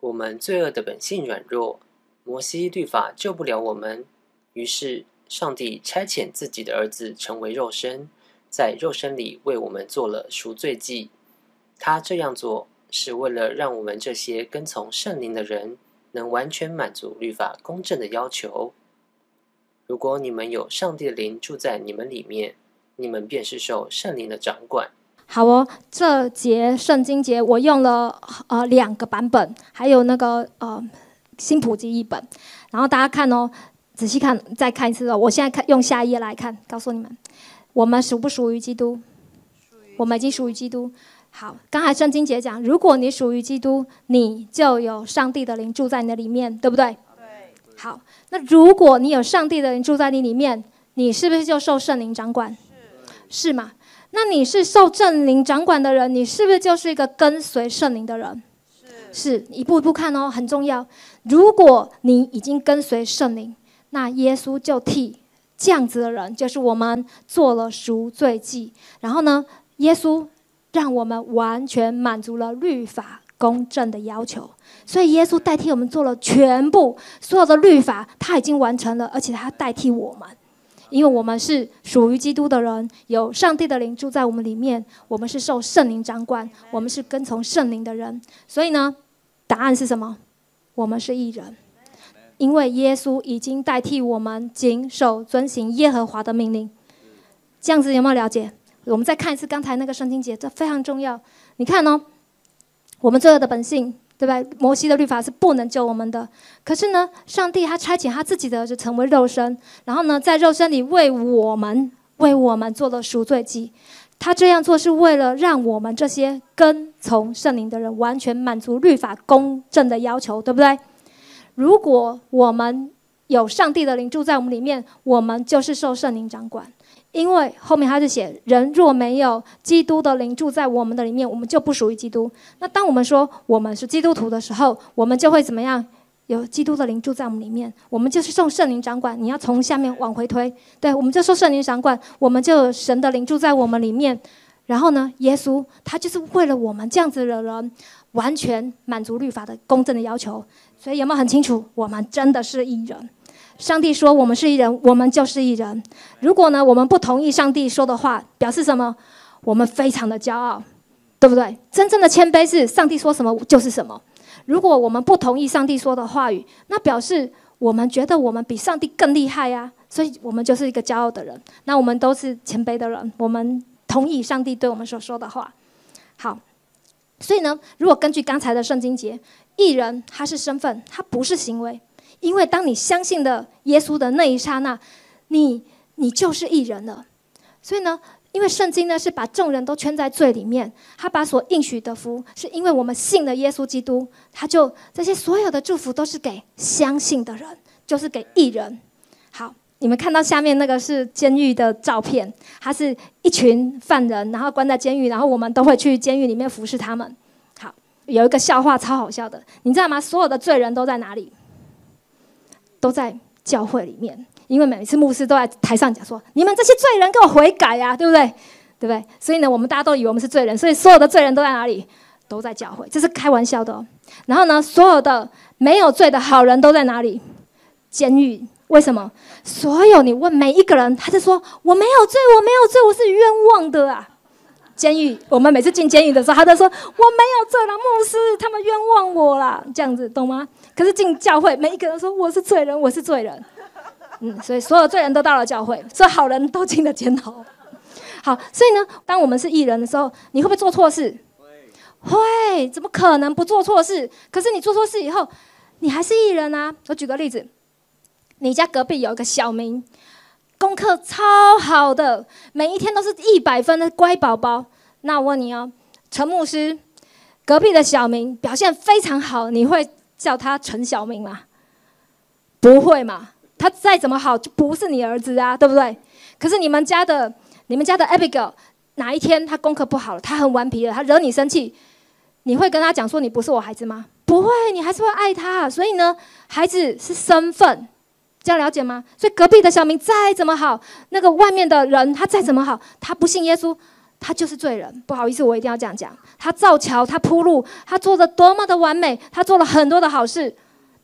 我们罪恶的本性软弱，摩西律法救不了我们，于是上帝差遣自己的儿子成为肉身，在肉身里为我们做了赎罪祭。他这样做是为了让我们这些跟从圣灵的人能完全满足律法公正的要求。如果你们有上帝的灵住在你们里面，你们便是受圣灵的掌管。好哦，这节圣经节我用了2个版本，还有那个新普及译本。然后大家看哦，仔细看，再看一次哦。我现在看，用下一页来看，告诉你们，我们属不属于基督？我们已经属于基督。好，刚才圣经姐讲，如果你属于基督，你就有上帝的灵住在你的里面，对不对？对。好，那如果你有上帝的灵住在你里面，你是不是就受圣灵掌管？是吗？那你是受圣灵掌管的人，你是不是就是一个跟随圣灵的人？是，一步一步看哦，很重要。如果你已经跟随圣灵，那耶稣就替这样子的人，就是我们做了赎罪祭。然后呢，耶稣让我们完全满足了律法公正的要求，所以耶稣代替我们做了全部所有的律法，他已经完成了，而且他代替我们，因为我们是属于基督的人，有上帝的灵住在我们里面，我们是受圣灵掌管，我们是跟从圣灵的人。所以呢，答案是什么？我们是义人，因为耶稣已经代替我们谨守遵行耶和华的命令。这样子有没有了解？我们再看一次刚才那个圣经节，这非常重要。你看哦，我们罪恶的本性，对不对？摩西的律法是不能救我们的。可是呢，上帝他差遣他自己的儿子成为肉身，然后呢，在肉身里为我们做了赎罪祭。他这样做是为了让我们这些跟从圣灵的人完全满足律法公正的要求，对不对？如果我们有上帝的灵住在我们里面，我们就是受圣灵掌管。因为后面他就写，人若没有基督的灵住在我们的里面，我们就不属于基督。那当我们说我们是基督徒的时候，我们就会怎么样？有基督的灵住在我们里面，我们就是受圣灵掌管。你要从下面往回推，对，我们就受圣灵掌管，我们就有神的灵住在我们里面。然后呢，耶稣他就是为了我们这样子的人，完全满足律法的公正的要求。所以有没有很清楚？我们真的是义人。上帝说我们是义人，我们就是义人。如果呢，我们不同意上帝说的话，表示什么？我们非常的骄傲，对不对？真正的谦卑是上帝说什么就是什么。如果我们不同意上帝说的话语，那表示我们觉得我们比上帝更厉害啊，所以我们就是一个骄傲的人。那我们都是谦卑的人，我们同意上帝对我们所说的话。好，所以呢，如果根据刚才的圣经节，义人他是身份，他不是行为。因为当你相信了耶稣的那一刹那，你就是义人了。所以呢，因为圣经呢是把众人都圈在罪里面，他把所应许的福，是因为我们信了耶稣基督，他就这些所有的祝福都是给相信的人，就是给义人。好，你们看到下面那个是监狱的照片，他是一群犯人，然后关在监狱，然后我们都会去监狱里面服侍他们。好，有一个笑话超好笑的，你知道吗？所有的罪人都在哪里？都在教会里面，因为每次牧师都在台上讲说：“你们这些罪人给我悔改啊，对不对？对不对？”所以呢，我们大家都以为我们是罪人，所以所有的罪人都在哪里？都在教会，这是开玩笑的哦。然后呢，所有的没有罪的好人都在哪里？监狱。为什么？所有你问每一个人，他就说：“我没有罪，我没有罪，我是冤枉的啊。”监狱，我们每次进监狱的时候，他都说：“我没有罪了，牧师，他们冤枉我啦。”这样子，懂吗？可是进教会，每一个人说：“我是罪人，我是罪人。”所以所有罪人都到了教会，所以好人都进了监牢。好，所以呢，当我们是义人的时候，你会不会做错事？会，怎么可能不做错事？可是你做错事以后，你还是义人啊。我举个例子，你家隔壁有一个小明，功课超好的，每一天都是100分的乖宝宝。那我问你哦，陈牧师，隔壁的小明表现非常好，你会叫他陈小明吗？不会嘛，他再怎么好就不是你儿子啊，对不对？可是你们家的 Abigail 哪一天他功课不好了，他很顽皮了，他惹你生气，你会跟他讲说你不是我孩子吗？不会，你还是会爱他。所以呢，孩子是身份，这样了解吗？所以隔壁的小明再怎么好，那个外面的人他再怎么好，他不信耶稣，他就是罪人。不好意思，我一定要这样讲。他造桥，他铺路，他做的多么的完美，他做了很多的好事，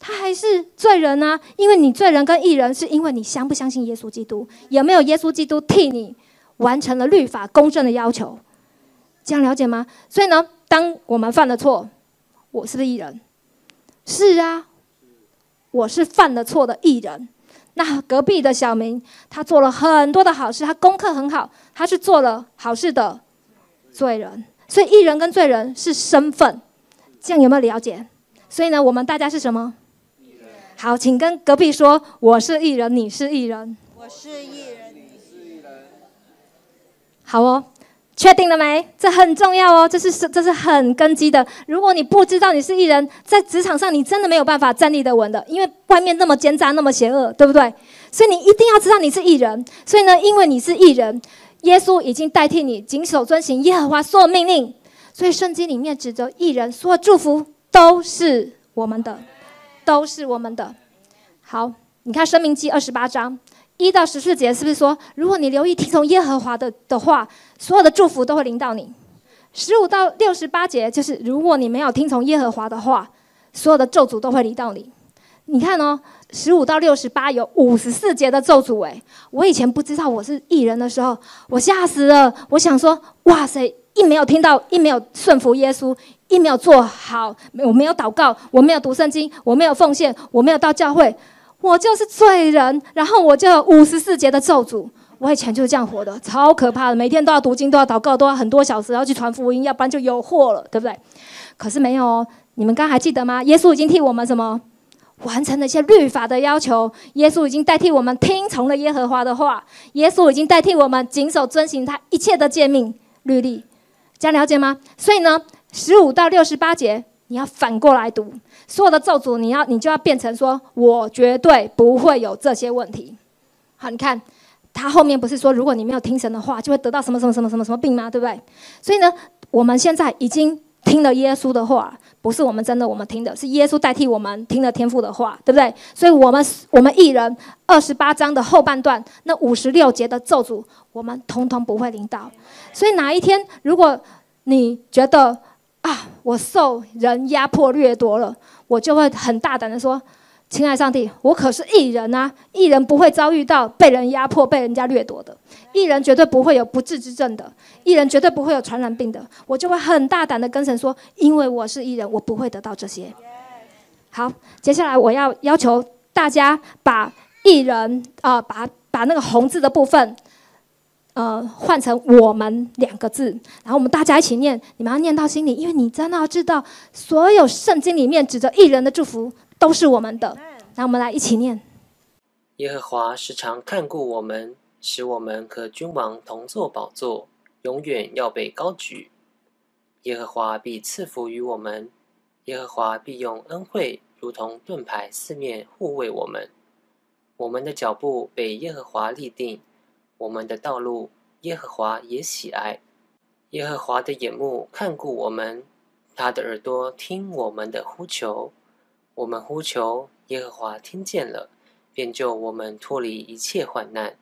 他还是罪人啊！因为你罪人跟义人，是因为你相不相信耶稣基督，有没有耶稣基督替你完成了律法公正的要求？这样了解吗？所以呢，当我们犯了错，我是不是义人？是啊。我是犯了错的义人。那隔壁的小明，他做了很多的好事，他功课很好，他是做了好事的罪人。所以义人跟罪人是身份，这样有没有了解？所以呢，我们大家是什么？好，请跟隔壁说：“我是义人，你是义人。”我是义人，你是义人。好哦，确定了没？这很重要哦，这是很根基的。如果你不知道你是艺人，在职场上你真的没有办法站立得稳的，因为外面那么奸诈，那么邪恶，对不对？所以你一定要知道你是艺人。所以呢，因为你是艺人，耶稣已经代替你谨守遵行耶和华所有命令。所以圣经里面指着艺人所有祝福都是我们的，都是我们的。好，你看《申命记》28章。1到14节是不是说，如果你留意听从耶和华的话，所有的祝福都会临到你？15到68节就是，如果你没有听从耶和华的话，所有的咒诅都会临到你。你看哦，15到68有54节的咒诅。我以前不知道我是艺人的时候，我吓死了。我想说，哇塞，一没有听到，一没有顺服耶稣，一没有做好，我没有祷告，我没有读圣经，我没有奉献，我没有到教会，我就是罪人，然后我就54节的咒诅。我以前就是这样活的，超可怕的，每天都要读经，都要祷告，都要很多小时，要去传福音，要不然就有祸了，对不对？可是没有哦，你们刚刚还记得吗？耶稣已经替我们什么完成了一些律法的要求，耶稣已经代替我们听从了耶和华的话，耶稣已经代替我们谨守遵行他一切的诫命律例，这样了解吗？所以呢，15到68节你要反过来读，所有的咒诅你就要变成说，我绝对不会有这些问题。好，你看他后面不是说，如果你没有听神的话，就会得到什么什么什么什么什么病吗？对不对？所以呢，我们现在已经听了耶稣的话，不是我们听的，是耶稣代替我们听了天父的话，对不对？所以我们艺人28章的后半段那56节的咒诅，我们统统不会领到。所以哪一天如果你觉得啊，我受人压迫掠夺了，我就会很大胆的说，亲爱上帝，我可是艺人啊，艺人不会遭遇到被人压迫被人家掠夺的，艺人绝对不会有不治之症的，艺人绝对不会有传染病的，我就会很大胆的跟神说，因为我是艺人，我不会得到这些。好，接下来我要求大家把艺人把那个红字的部分换成我们2个字，然后我们大家一起念，你们要念到心里，因为你真的要知道，所有圣经里面指着艺人的祝福都是我们的。然后我们来一起念：耶和华时常看顾我们，使我们和君王同坐宝座，永远要被高举。耶和华必赐福于我们，耶和华必用恩惠如同盾牌四面护卫我们。我们的脚步被耶和华立定，我们的道路耶和华也喜爱。耶和华的眼目看顾我们，他的耳朵听我们的呼求。我们呼求，耶和华听见了，便救我们脱离一切患难。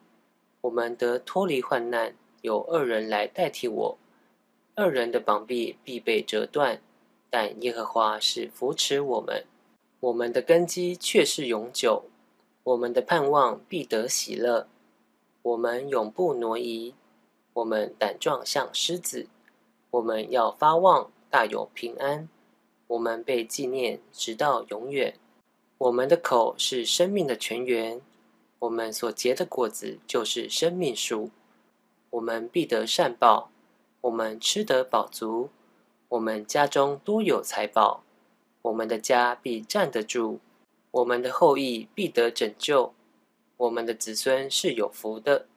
我们得脱离患难，有恶人来代替我。恶人的膀臂必被折断，但耶和华是扶持我们。我们的根基却是永久，我们的盼望必得喜乐。我们永不挪移，我们胆壮像狮子，我们要发旺，大有平安。我们被纪念，直到永远。我们的口是生命的泉源，我们所结的果子就是生命树。我们必得善报，我们吃得饱足，我们家中多有财宝，我们的家必站得住，我们的后裔必得拯救。我们的子孙是有福的，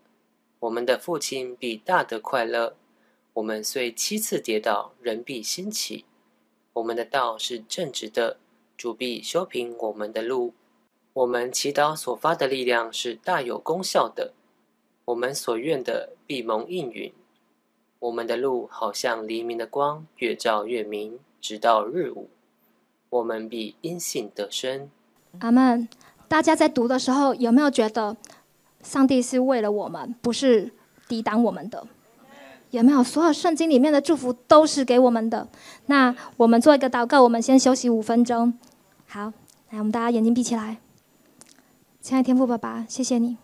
我们的父亲必大得快乐。我们虽7次跌倒，仍必兴起。我们的道是正直的，主必修平我们的路。我们祈祷所发的力量是大有功效的，我们所愿的必蒙应允。我们的路好像黎明的光，越照越明，直到日午。我们必因信得生。阿们。大家在读的时候，有没有觉得上帝是为了我们，不是抵挡我们的？有没有？所有圣经里面的祝福都是给我们的。那我们做一个祷告，我们先休息5分钟。好，来，我们大家眼睛闭起来。亲爱的天父爸爸，谢谢你，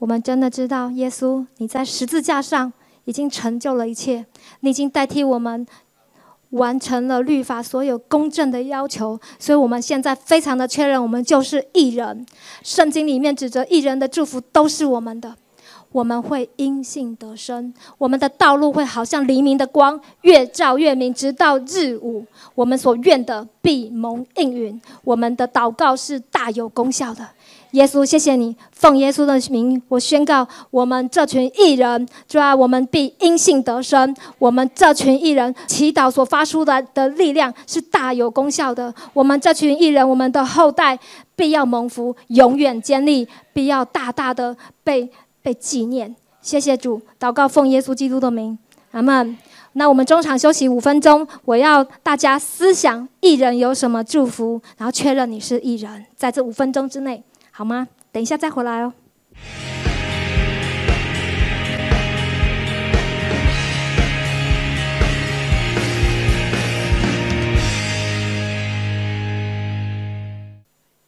我们真的知道耶稣你在十字架上已经成就了一切，你已经代替我们完成了律法所有公正的要求，所以我们现在非常的确认，我们就是义人。圣经里面指着义人的祝福都是我们的，我们会因信得生，我们的道路会好像黎明的光，越照越明，直到日午。我们所愿的必蒙应允，我们的祷告是大有功效的。耶稣，谢谢你，奉耶稣的名，我宣告，我们这群义人，主啊，我们必因信得生。我们这群义人祈祷所发出的力量是大有功效的。我们这群义人，我们的后代必要蒙福，永远坚立，必要大大的被纪念。谢谢主，祷告奉耶稣基督的名，阿们。那我们中场休息5分钟，我要大家思想义人有什么祝福，然后确认你是义人，在这5分钟之内，好吗？等一下再回来哦。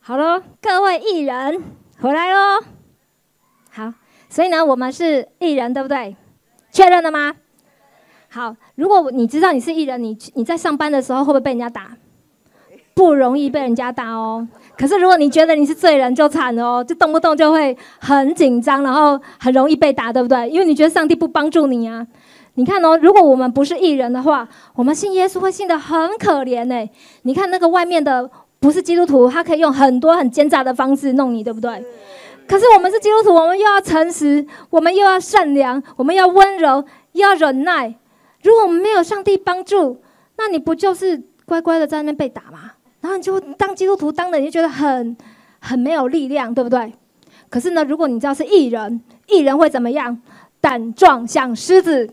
好了，各位义人回来喽。好，所以呢，我们是义人，对不对？确认了吗？好，如果你知道你是艺人，你在上班的时候会不会被人家打？不容易被人家打哦。可是如果你觉得你是罪人，就惨了哦，就动不动就会很紧张，然后很容易被打，对不对？因为你觉得上帝不帮助你啊。你看哦，如果我们不是艺人的话，我们信耶稣会信得很可怜哎。你看那个外面的不是基督徒，他可以用很多很奸诈的方式弄你，对不对？可是我们是基督徒，我们又要诚实，我们又要善良，我们要温柔，又要忍耐。如果我们没有上帝帮助，那你不就是乖乖的在那边被打吗？然后你就当基督徒当的，你就觉得很没有力量，对不对？可是呢，如果你知道是义人，义人会怎么样？胆壮像狮子。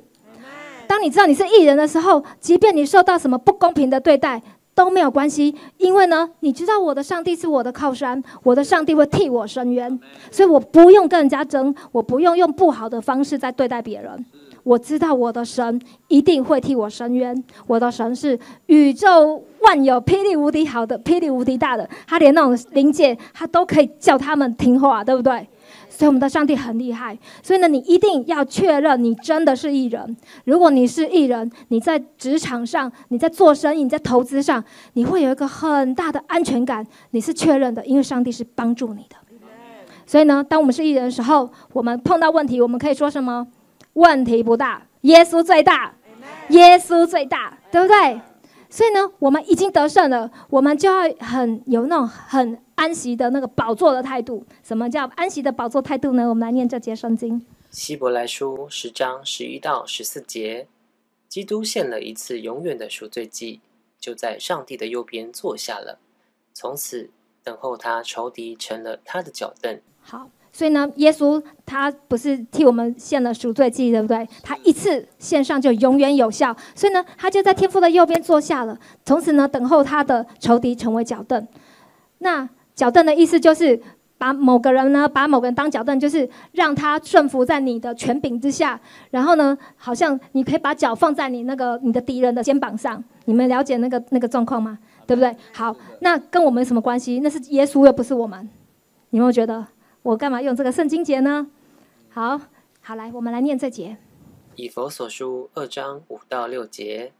当你知道你是义人的时候，即便你受到什么不公平的对待都没有关系，因为呢，你知道我的上帝是我的靠山，我的上帝会替我伸冤，所以我不用跟人家争，我不用用不好的方式在对待别人。我知道我的神一定会替我伸冤，我的神是宇宙万有霹雳无敌好的，霹雳无敌大的，他连那种灵界他都可以叫他们听话，对不对？所以我们的上帝很厉害。所以呢，你一定要确认你真的是义人。如果你是义人，你在职场上，你在做生意，你在投资上，你会有一个很大的安全感，你是确认的，因为上帝是帮助你的。所以呢，当我们是义人的时候，我们碰到问题，我们可以说什么？问题不大，耶稣最大，耶稣最大，对不对？所以呢，我们已经得胜了，我们就要很有那种很安息的那个宝座的态度。什么叫安息的宝座态度呢？我们来念这节圣经，希伯来书10章11到14节。基督献了一次永远的赎罪祭，就在上帝的右边坐下了，从此等候他仇敌成了他的脚凳。好，所以呢，耶稣他不是替我们献了赎罪祭，对不对？他一次献上就永远有效，所以呢，他就在天父的右边坐下了，从此呢，等候他的仇敌成为脚凳。那脚凳的意思就是把某个人当脚凳，就是让他顺服在你的权柄之下。然后呢，好像你可以把脚放在你的敌人的肩膀上。你们了解那个状况吗？对不对？好，那跟我们有什么关系？那是耶稣，又不是我们。你有没有觉得？我干嘛用这个圣经节呢？好，来，我们来念这节。以弗所书2章5到6节。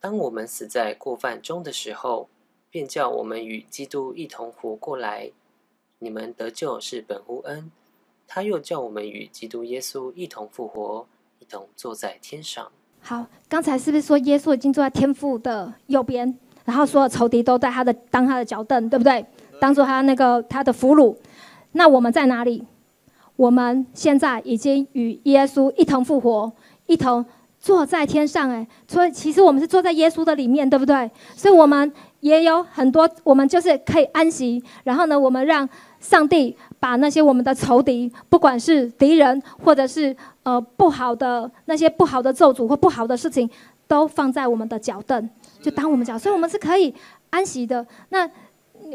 当我们死在过犯中的时候，便叫我们与基督一同活过来。你们得救是本乎恩，他又叫我们与基督耶稣一同复活，一同坐在天上。好，刚才是不是说耶稣已经坐在天父的右边，然后所有仇敌都在当他的脚凳，对不对？当做他的俘虏。那我们在哪里？我们现在已经与耶稣一同复活，一同坐在天上。所以其实我们是坐在耶稣的里面，对不对？所以我们也有很多，我们就是可以安息。然后呢，我们让上帝把那些我们的仇敌，不管是敌人或者是不好的那些不好的咒诅或不好的事情，都放在我们的脚凳，就当我们脚。所以我们是可以安息的。那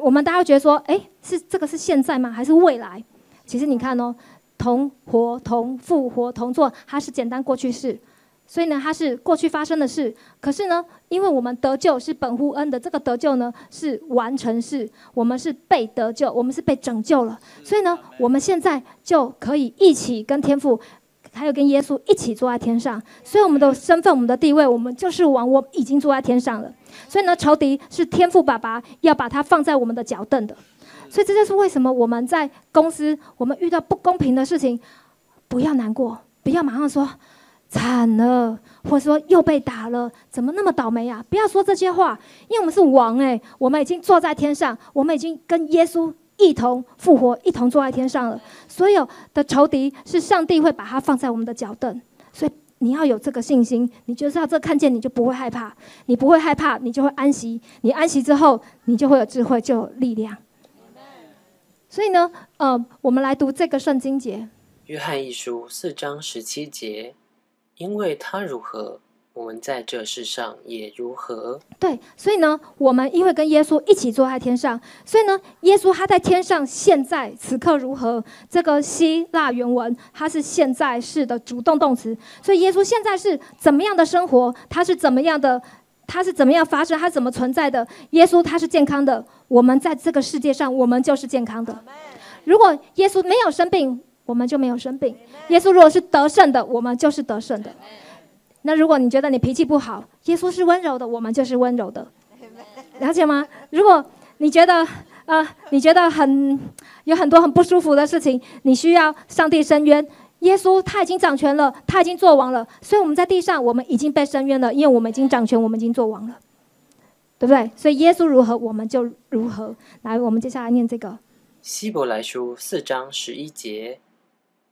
我们大家觉得说，这个是现在吗？还是未来？其实你看哦，同活、同复活、同作，它是简单过去式，所以呢，它是过去发生的事。可是呢，因为我们得救是本乎恩的，这个得救呢是完成式，我们是被得救，我们是被拯救了，所以呢，我们现在就可以一起跟天父，还有跟耶稣一起坐在天上。所以我们的身份，我们的地位，我们就是王，我已经坐在天上了。所以呢，仇敌是天父爸爸要把它放在我们的脚凳的。所以这就是为什么我们在公司，我们遇到不公平的事情，不要难过，不要马上说惨了，或者说又被打了，怎么那么倒霉啊，不要说这些话。因为我们是王，我们已经坐在天上，我们已经跟耶稣一同复活，一同坐在天上了。所有的仇敌是上帝会把它放在我们的脚凳，所以你要有这个信心，你就是要这看见，你就不会害怕，你不会害怕，你就会安息，你安息之后，你就会有智慧，就有力量。所以呢，我们来读这个圣经节，《约翰一书》4章17节，因为他如何，我们在这世上也如何。对，所以呢，我们因为跟耶稣一起坐在天上，所以呢，耶稣他在天上，现在此刻如何？这个希腊原文它是现在式的主动动词，所以耶稣现在是怎么样的生活？他是怎么样的？他是怎么样发生？他怎么存在的？耶稣他是健康的，我们在这个世界上，我们就是健康的。如果耶稣没有生病，我们就没有生病；耶稣如果是得胜的，我们就是得胜的。那如果你觉得你脾气不好，耶稣是温柔的，我们就是温柔的，了解吗？如果你觉得有很多很不舒服的事情，你需要上帝伸冤，耶稣他已经掌权了，他已经做王了，所以我们在地上我们已经被伸冤了，因为我们已经掌权，我们已经做王了，对不对？所以耶稣如何，我们就如何。来，我们接下来念这个《希伯来书》4章11节，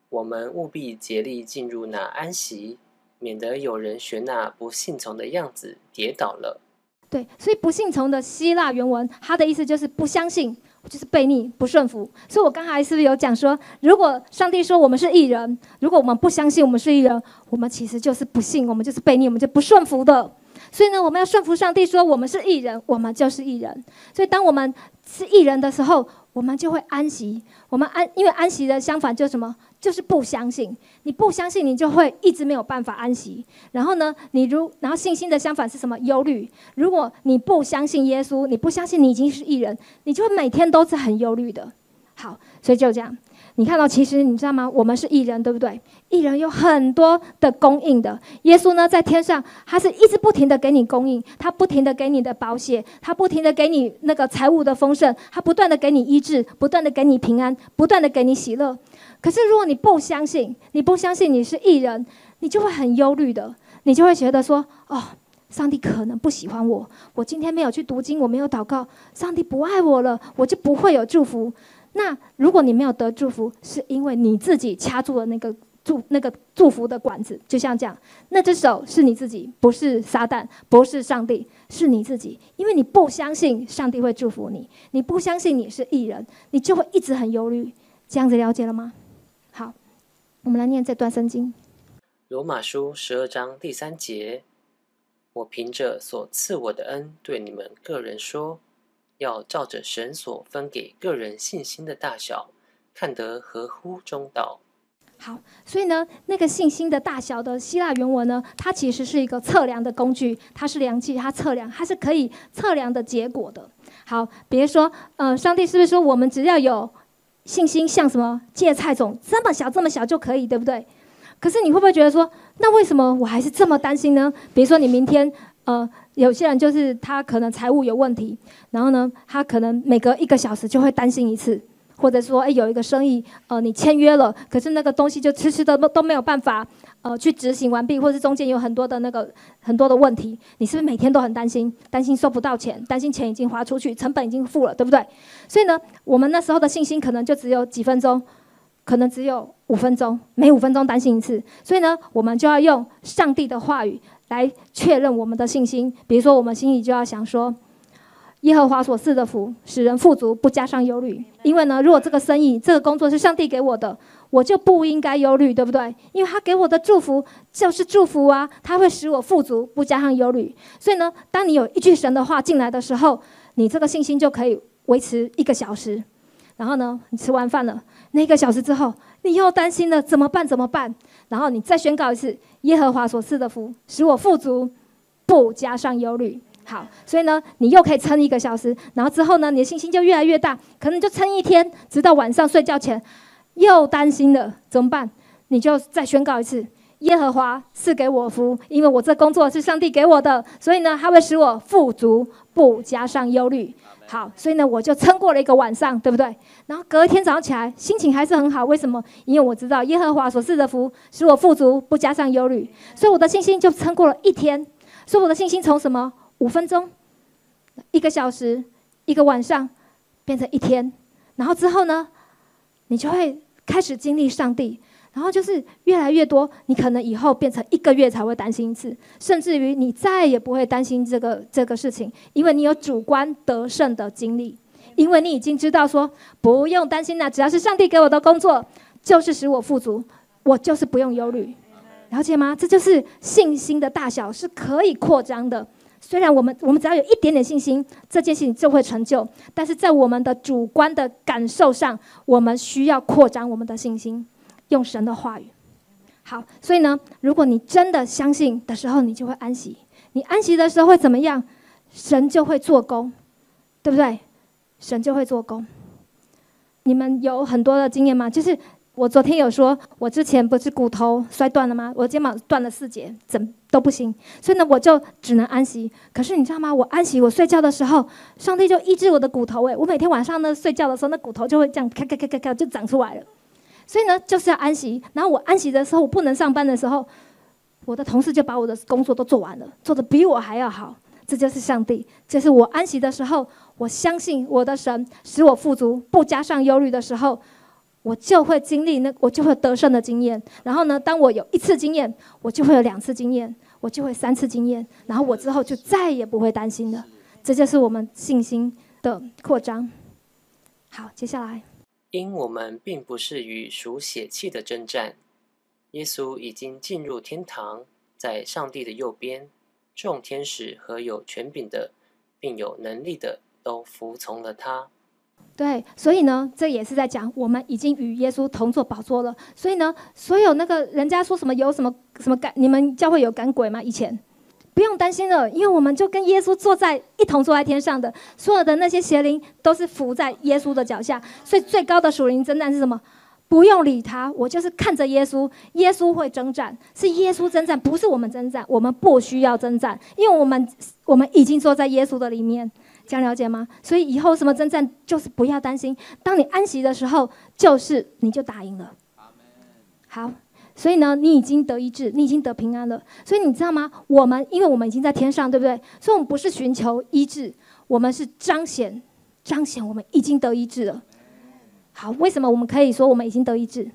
我们务必竭力进入那安息，免得有人学那不信从的样子跌倒了。对，所以不信从的希腊原文，它的意思就是不相信，就是悖逆、不顺服。所以我刚才是不是有讲说，如果上帝说我们是义人，如果我们不相信我们是义人，我们其实就是不信，我们就是悖逆，我们就不顺服的。所以呢，我们要顺服上帝说我们是义人，我们就是义人。所以当我们是义人的时候，我们就会安息。我们因为安息的相反就是什么？就是不相信。你不相信，你就会一直没有办法安息。然后呢，然后信心的相反是什么？忧虑。如果你不相信耶稣，你不相信你已经是义人，你就会每天都是很忧虑的。好，所以就这样。你看到，其实你知道吗？我们是义人，对不对？义人有很多的供应的。耶稣呢，在天上，他是一直不停的给你供应，他不停的给你的保险，他不停的给你那个财务的丰盛，他不断的给你医治，不断的给你平安，不断的给你喜乐。可是如果你不相信，你不相信你是义人，你就会很忧虑的，你就会觉得说，哦，上帝可能不喜欢我，我今天没有去读经，我没有祷告，上帝不爱我了，我就不会有祝福。那如果你没有得祝福，是因为你自己掐住了那个祝福的管子，就像这样，那只手是你自己，不是撒旦，不是上帝，是你自己，因为你不相信上帝会祝福你，你不相信你是义人，你就会一直很忧虑。这样子了解了吗？好，我们来念这段圣经，《罗马书》12章第3节，我凭着所赐我的恩对你们个人说，要照着神所分给个人信心的大小，看得合乎中道。好，所以呢，那个信心的大小的希腊原文呢，它其实是一个测量的工具，它是量器，它测量，它是可以测量的结果的。好，别说，上帝是不是说我们只要有信心，像什么芥菜种这么小，这么小就可以，对不对？可是你会不会觉得说，那为什么我还是这么担心呢？比如说你明天，有些人就是他可能财务有问题，然后呢，他可能每隔1个小时就会担心一次，或者说，有一个生意，你签约了，可是那个东西就迟迟的都没有办法，去执行完毕，或是中间有很多的问题，你是不是每天都很担心？担心收不到钱，担心钱已经花出去，成本已经付了，对不对？所以呢，我们那时候的信心可能就只有几分钟，可能只有5分钟，每5分钟担心一次。所以呢，我们就要用上帝的话语来确认我们的信心。比如说，我们心里就要想说，耶和华所赐的福使人富足，不加上忧虑。因为呢，如果这个生意、这个工作是上帝给我的，我就不应该忧虑，对不对？因为他给我的祝福就是祝福啊，他会使我富足，不加上忧虑。所以呢，当你有一句神的话进来的时候，你这个信心就可以维持1个小时。然后呢，你吃完饭了，那1个小时之后，你又担心了，怎么办？怎么办？然后你再宣告一次：耶和华所赐的福使我富足，不加上忧虑。好，所以呢，你又可以撑1个小时，然后之后呢，你的信心就越来越大，可能就撑1天，直到晚上睡觉前又担心了，怎么办？你就再宣告一次：耶和华赐给我福，因为我这工作是上帝给我的，所以呢，他会使我富足，不加上忧虑。好，所以呢，我就撑过了1个晚上，对不对？然后隔一天早上起来，心情还是很好，为什么？因为我知道耶和华所赐的福使我富足，不加上忧虑，所以我的信心就撑过了1天。所以我的信心从什么？5分钟、1个小时、1个晚上，变成1天，然后之后呢，你就会开始经历上帝，然后就是越来越多，你可能以后变成一个月才会担心一次，甚至于你再也不会担心这个事情，因为你有主观得胜的经历，因为你已经知道说不用担心了，只要是上帝给我的工作，就是使我富足，我就是不用忧虑。 了解吗？这就是信心的大小，是可以扩张的。虽然我们只要有一点点信心，这件事情就会成就。但是在我们的主观的感受上，我们需要扩张我们的信心，用神的话语。好，所以呢，如果你真的相信的时候，你就会安息。你安息的时候会怎么样？神就会做工，对不对？神就会做工。你们有很多的经验吗？就是。 我昨天有说，我之前不是骨头摔断了吗？我肩膀断了4节，怎么都不行，所以呢，我就只能安息。可是你知道吗？我安息，我睡觉的时候，上帝就医治我的骨头。我每天晚上呢睡觉的时候，那骨头就会这样咔咔咔咔咔就长出来了。所以呢，就是要安息。然后我安息的时候，我不能上班的时候，我的同事就把我的工作都做完了，做得比我还要好。这就是上帝，这是我安息的时候，我相信我的神使我富足，不加上忧虑的时候。 我就会经历我就会得胜的经验。然后呢，当我有1次经验，我就会有2次经验，我就会3次经验。然后我之后就再也不会担心了。这就是我们信心的扩张。好，接下来，因我们并不是与属血气的征战，耶稣已经进入天堂，在上帝的右边，众天使和有权柄的，并有能力的，都服从了他。 对，所以呢，这也是在讲我们已经与耶稣同坐宝座了。所以呢，所有那个人家说什么有什么赶，你们教会有赶鬼吗？以前不用担心了，因为我们就跟耶稣一同坐在天上的，所有的那些邪灵都是伏在耶稣的脚下。所以最高的属灵征战是什么？不用理他，我就是看着耶稣，耶稣会征战，是耶稣征战，不是我们征战，我们不需要征战，因为我们已经坐在耶稣的里面。 这样了解吗？所以以后什么征战，就是不要担心。当你安息的时候，就是你就打赢了。好，所以呢，你已经得医治，你已经得平安了。所以你知道吗？因为我们已经在天上，对不对？所以我们不是寻求医治，我们是彰显我们已经得医治了。好，为什么我们可以说我们已经得医治？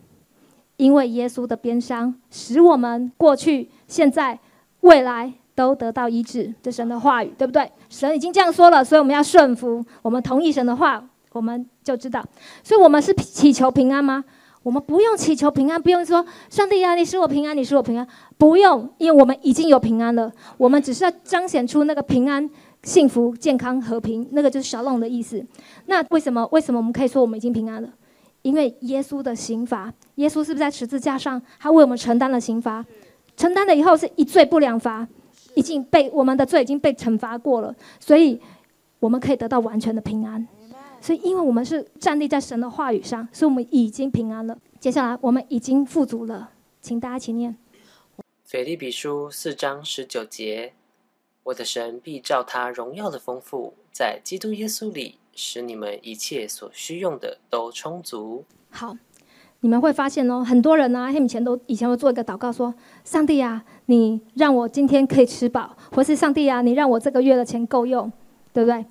因为耶稣的鞭伤，使我们过去、现在、未来。 都得到医治，这神的话语，对不对？神已经这样说了，所以我们要顺服，我们同意神的话，我们就知道。所以，我们是祈求平安吗？我们不用祈求平安，不用说上帝啊，你使我平安，你使我平安，不用，因为我们已经有平安了。我们只是要彰显出那个平安、幸福、健康、和平，那个就是 shalom 的意思。那为什么我们可以说我们已经平安了？因为耶稣的刑罚，耶稣是不是在十字架上，他为我们承担了刑罚？承担了以后是一罪不良罚。 已经被我们的罪已经被惩罚过了，所以我们可以得到完全的平安。所以，因为我们是站立在神的话语上，所以我们已经平安了。接下来，我们已经富足了，请大家一起念《腓立比书》4章19节：“我的神必照他荣耀的丰富，在基督耶稣里，使你们一切所需用的都充足。”好。 你们会发现哦，很多人啊，他们以前会做一个祷告说：“上帝啊，你让我今天可以吃饱，或是上帝啊，你让我这个月的钱够用，对不对？”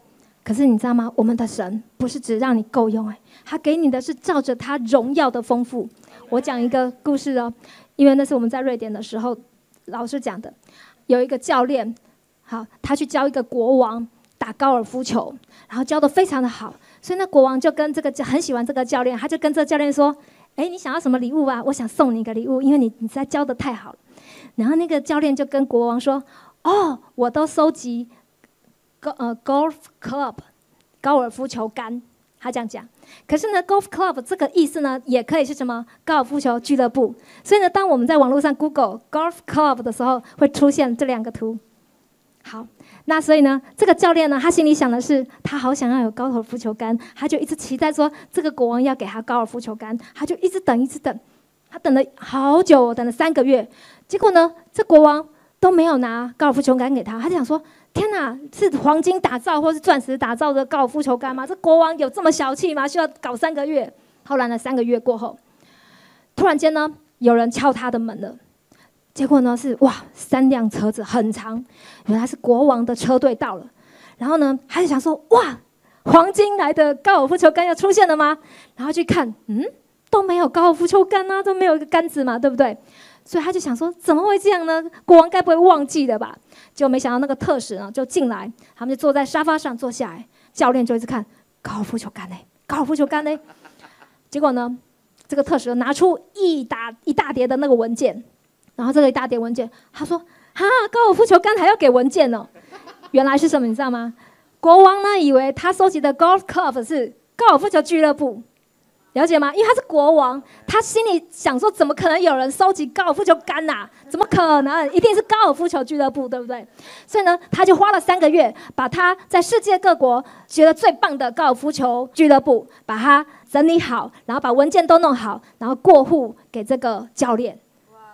可是你知道吗？我们的神不是只让你够用，他给你的是照着他荣耀的丰富。我讲一个故事哦，因为那是我们在瑞典的时候老师讲的，有一个教练，好，他去教一个国王打高尔夫球，然后教得非常的好，所以那国王就跟这个很喜欢这个教练，他就跟这个教练说。 哎，你想要什么礼物啊？我想送你一个礼物，因为你实在教的太好了。然后那个教练就跟国王说：“哦，我都收集golf club 高尔夫球杆。”他这样讲。可是呢 ，golf club 这个意思呢，也可以是什么高尔夫球俱乐部。所以呢，当我们在网络上 Google golf club 的时候，会出现这两个图。好，那所以呢，这个教练呢，他心里想的是，他好想要有高尔夫球杆，他就一直期待说，这个国王要给他高尔夫球杆，他就一直等，他等了好久，等了3个月，结果呢，这国王都没有拿高尔夫球杆给他，他就想说，天哪，是黄金打造或是钻石打造的高尔夫球杆吗？这国王有这么小气吗？需要搞3个月？后来呢，3个月过后，突然间呢，有人敲他的门了。 结果呢是哇，3辆车子很长，原来是国王的车队到了。然后呢，他就想说哇，黄金来的高尔夫球杆要出现了吗？然后去看，都没有高尔夫球杆啊，都没有一个杆子嘛，对不对？所以他就想说，怎么会这样呢？国王该不会忘记了吧？结果没想到那个特使呢就进来，他们就坐在沙发上坐下来，教练就一直看高尔夫球杆嘞，高尔夫球杆嘞。结果呢，这个特使拿出一大叠的那个文件，然后这个一大叠文件，他说：“哈，高尔夫球杆还要给文件哦。”原来是什么，你知道吗？国王呢，以为他收集的 golf club 是高尔夫球俱乐部，了解吗？因为他是国王，他心里想说，怎么可能有人收集高尔夫球杆呐？怎么可能？一定是高尔夫球俱乐部，对不对？所以呢，他就花了3个月，把他在世界各国觉得最棒的高尔夫球俱乐部，把它整理好，然后把文件都弄好，然后过户给这个教练，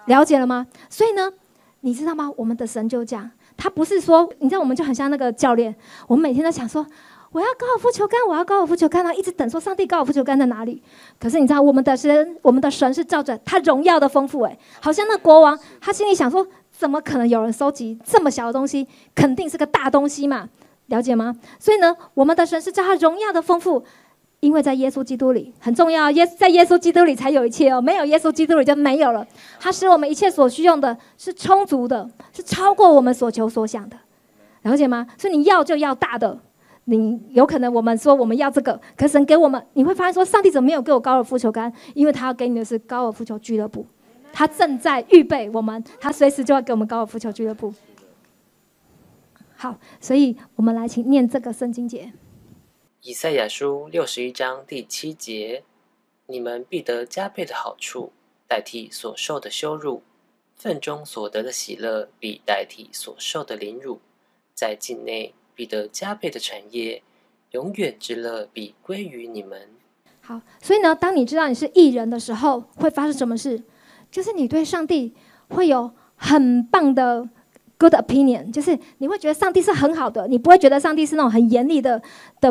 了解了吗？所以呢，你知道吗？我们的神就这样。他不是说，你知道，我们就很像那个教练，我们每天都想说，我要高尔夫球杆，我要高尔夫球杆，然后一直等说上帝高尔夫球杆在哪里？可是你知道，我们的神是照着他荣耀的丰富，好像那国王，他心里想说，怎么可能有人收集这么小的东西？肯定是个大东西嘛，了解吗？所以呢，我们的神是照他荣耀的丰富。因为在耶稣基督里很重要，在耶稣基督里才有一切哦，没有耶稣基督里就没有了。他使我们一切所需用的是充足的，是超过我们所求所想的，了解吗？所以你要就要大的，你有可能我们说我们要这个，可是神给我们，你会发现说上帝怎么没有给我高尔夫球杆？因为他要给你的是高尔夫球俱乐部，他正在预备我们，他随时就要给我们高尔夫球俱乐部。好，所以我们来请念这个圣经节。以赛亚书61章第7节，你们必得加倍的好处，代替所受的羞辱；分中所得的喜乐，必代替所受的凌辱。在境内必得加倍的产业，永远之乐必归于你们。好，所以呢，当你知道你是义人的时候，会发生什么事？就是你对上帝会有很棒的 good opinion， 就是你会觉得上帝是很好的，你不会觉得上帝是那种很严厉的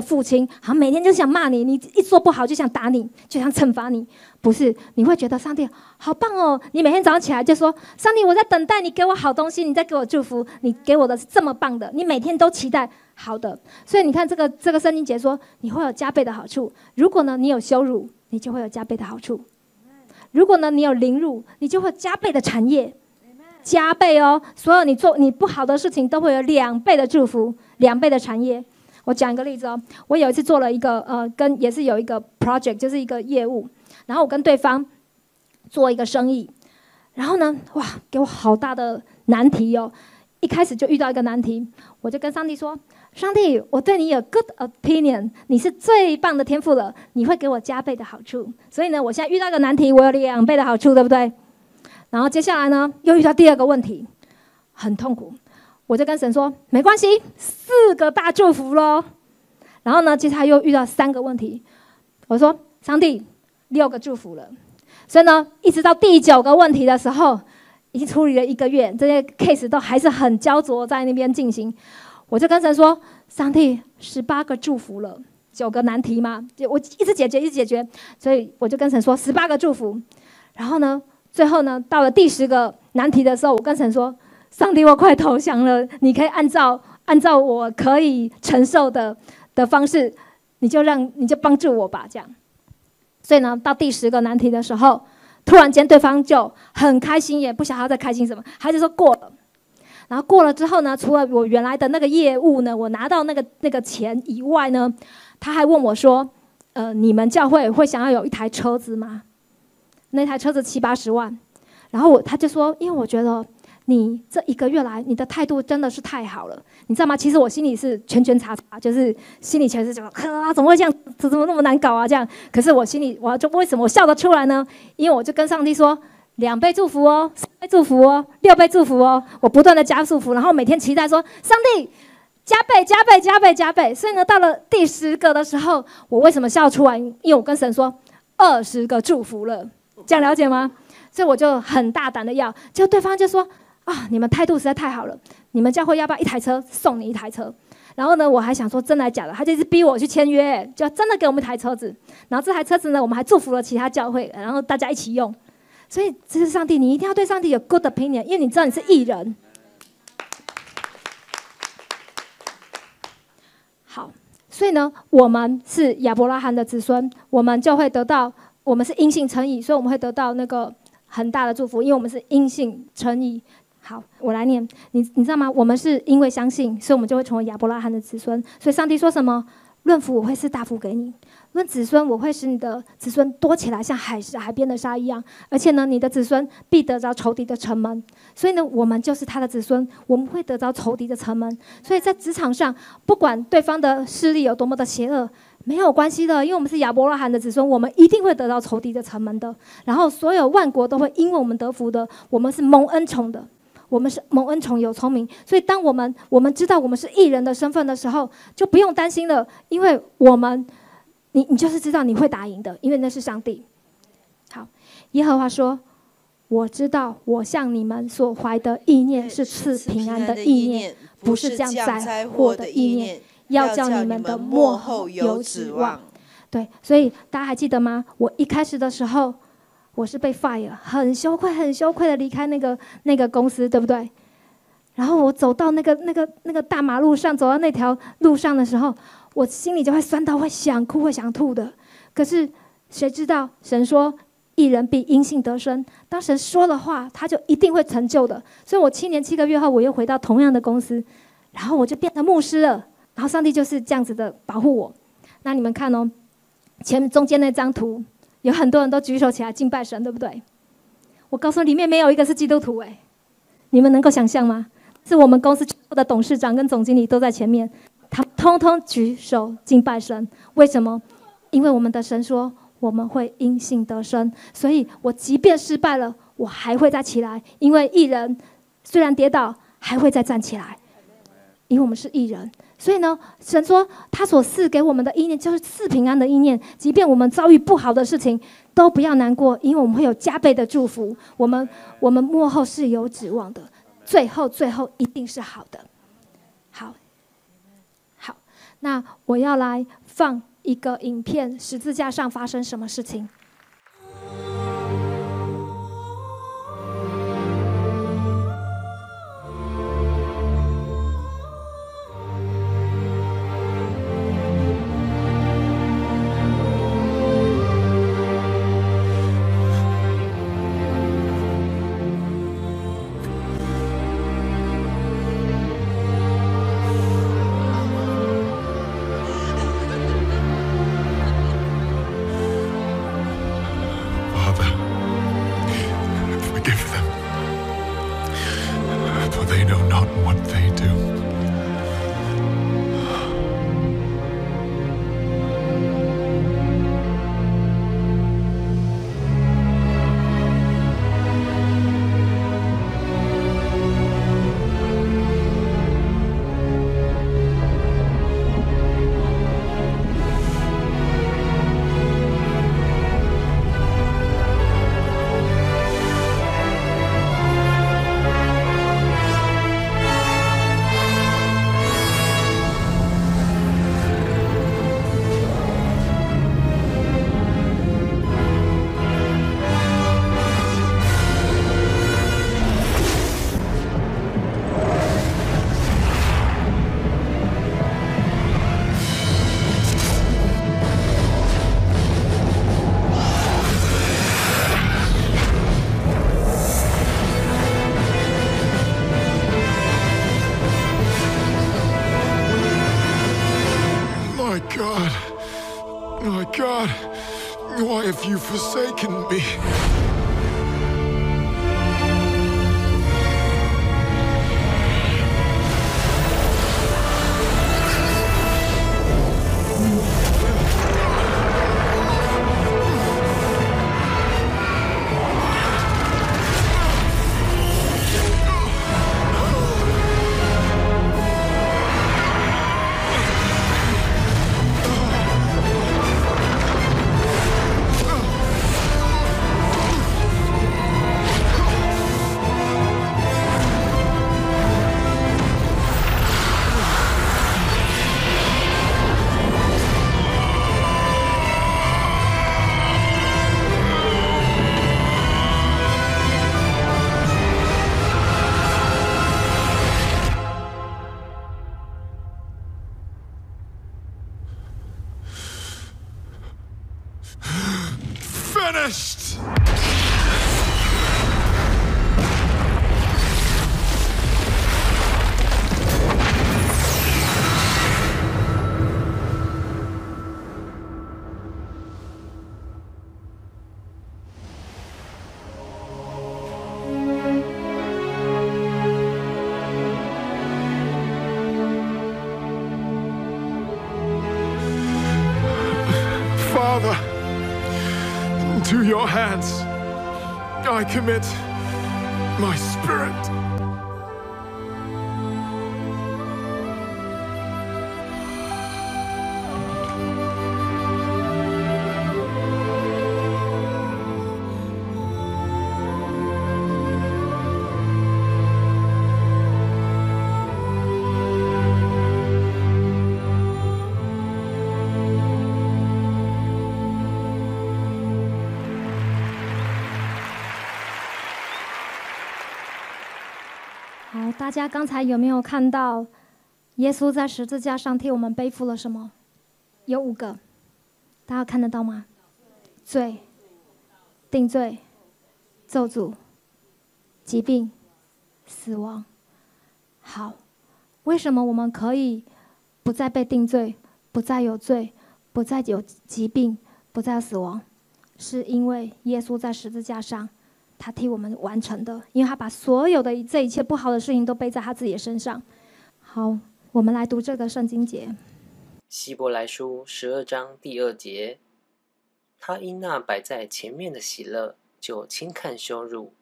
父亲，好像每天就想骂你，你一做不好就想打你，就想惩罚你。不是，你会觉得上帝好棒哦！你每天早上起来就说：“上帝，我在等待你给我好东西，你在给我祝福，你给我的是这么棒的。”你每天都期待好的，所以你看这个圣经节说，你会有加倍的好处。如果呢，你有羞辱，你就会有加倍的好处；如果呢，你有凌辱，你就会有加倍的产业。加倍哦！所有你不好的事情都会有2倍的祝福，2倍的产业。我讲一个例子哦，我有一次做了一个也是有一个 project， 就是一个业务，然后我跟对方做一个生意，然后呢，哇，给我好大的难题哦！一开始就遇到一个难题，我就跟上帝说：“上帝，我对你有 good opinion， 你是最棒的天父了，你会给我加倍的好处。”所以呢，我现在遇到一个难题，我有2倍的好处，对不对？然后接下来呢，又遇到第二个问题，很痛苦，我就跟神说没关系，4个大祝福咯。然后呢，接下来又遇到3个问题，我说上帝，6个祝福了。所以呢，一直到第9个问题的时候，已经处理了1个月，这些 case 都还是很焦灼在那边进行。我就跟神说，上帝，18个祝福了，9个难题嘛，我一直解决，一直解决。所以我就跟神说18个祝福。然后呢，最后呢，到了第10个难题的时候，我跟神说：“上帝，我快投降了，你可以按照我可以承受的方式，你就帮助我吧。”这样。所以呢，到第10个难题的时候，突然间对方就很开心，也不晓得他在开心什么，他就说过了。然后过了之后呢，除了我原来的那个业务呢，我拿到那个钱以外呢，他还问我说：“你们教会会想要有一台车子吗？”那台车子70-80万，然后他就说，因为我觉得你这1个月来你的态度真的是太好了，你知道吗？其实我心里是圈叉叉，就是心里全是讲，怎么会这样，怎么那么难搞啊这样。可是我心里，我就为什么我笑得出来呢？因为我就跟上帝说2倍祝福哦，3倍祝福哦，6倍祝福哦，我不断的加祝福，然后每天期待说上帝加倍加倍加倍加倍。所以呢，到了第10个的时候，我为什么笑出来？因为我跟神说20个祝福了。这样了解吗？所以我就很大胆的要，就对方就说啊，你们态度实在太好了，你们教会要不要一台车送你一台车？然后呢，我还想说真的假的，他就一直逼我去签约，就真的给我们一台车子。然后这台车子呢，我们还祝福了其他教会，然后大家一起用。所以这是上帝，你一定要对上帝有 good opinion， 因为你知道你是义人。好，所以呢，我们是亚伯拉罕的子孙，我们就会得到，我们是因信称义，所以我们会得到那个很大的祝福，因为我们是因信称义。好，我来念，你知道吗？我们是因为相信，所以我们就会成为亚伯拉罕的子孙。所以上帝说什么？论福我会赐大福给你，论子孙我会使你的子孙多起来，像海边的沙一样。而且呢，你的子孙必得着仇敌的城门。所以呢，我们就是他的子孙，我们会得着仇敌的城门。所以在职场上，不管对方的势力有多么的邪恶，没有关系的，因为我们是亚伯拉罕的子孙，我们一定会得到仇敌的城门的。然后所有万国都会因为我们得福的，我们是蒙恩宠的。我们是蒙恩宠有聪明，所以当我们知道我们是义人的身份的时候，就不用担心了，因为你就是知道你会打赢的，因为那是上帝。好，耶和华说：“我知道我向你们所怀的意念是赐平安的意念，不是降灾祸的意念，要叫你们的末后有指望。”对，所以大家还记得吗？我一开始的时候。我是被 fire， 很羞愧的离开那个公司，对不对？然后我走到那个大马路上，走到那条路上的时候，我心里就会酸到会想哭、会想吐的。可是谁知道神说义人必因信得生，当神说了话，他就一定会成就的。所以我7年7个月后，我又回到同样的公司，然后我就变成牧师了。然后上帝就是这样子的保护我。那你们看哦，中间那张图。有很多人都举手起来敬拜神，对不对？我告诉你，里面没有一个是基督徒哎，你们能够想象吗？是我们公司的董事长跟总经理都在前面，他通通举手敬拜神。为什么？因为我们的神说我们会因信得生，所以我即便失败了，我还会再起来。因为义人虽然跌倒，还会再站起来，因为我们是义人。所以呢，神说他所赐给我们的意念就是赐平安的意念，即便我们遭遇不好的事情，都不要难过，因为我们会有加倍的祝福。我们末后是有指望的，最后一定是好的。好，那我要来放一个影片，十字架上发生什么事情？You've forsaken me. hands, I commit my spirit. 大家刚才有没有看到，耶稣在十字架上替我们背负了什么？有5个，大家看得到吗？罪、定罪、咒诅、疾病、死亡。好，为什么我们可以不再被定罪，不再有罪，不再有疾病，不再有死亡？是因为耶稣在十字架上。 他替我们完成的，因为他把所有的这一切不好的事情都背在他自己的身上。好，我们来读这个圣经节，《希伯来书》12章第2节：他因那摆在前面的喜乐，就轻看羞辱，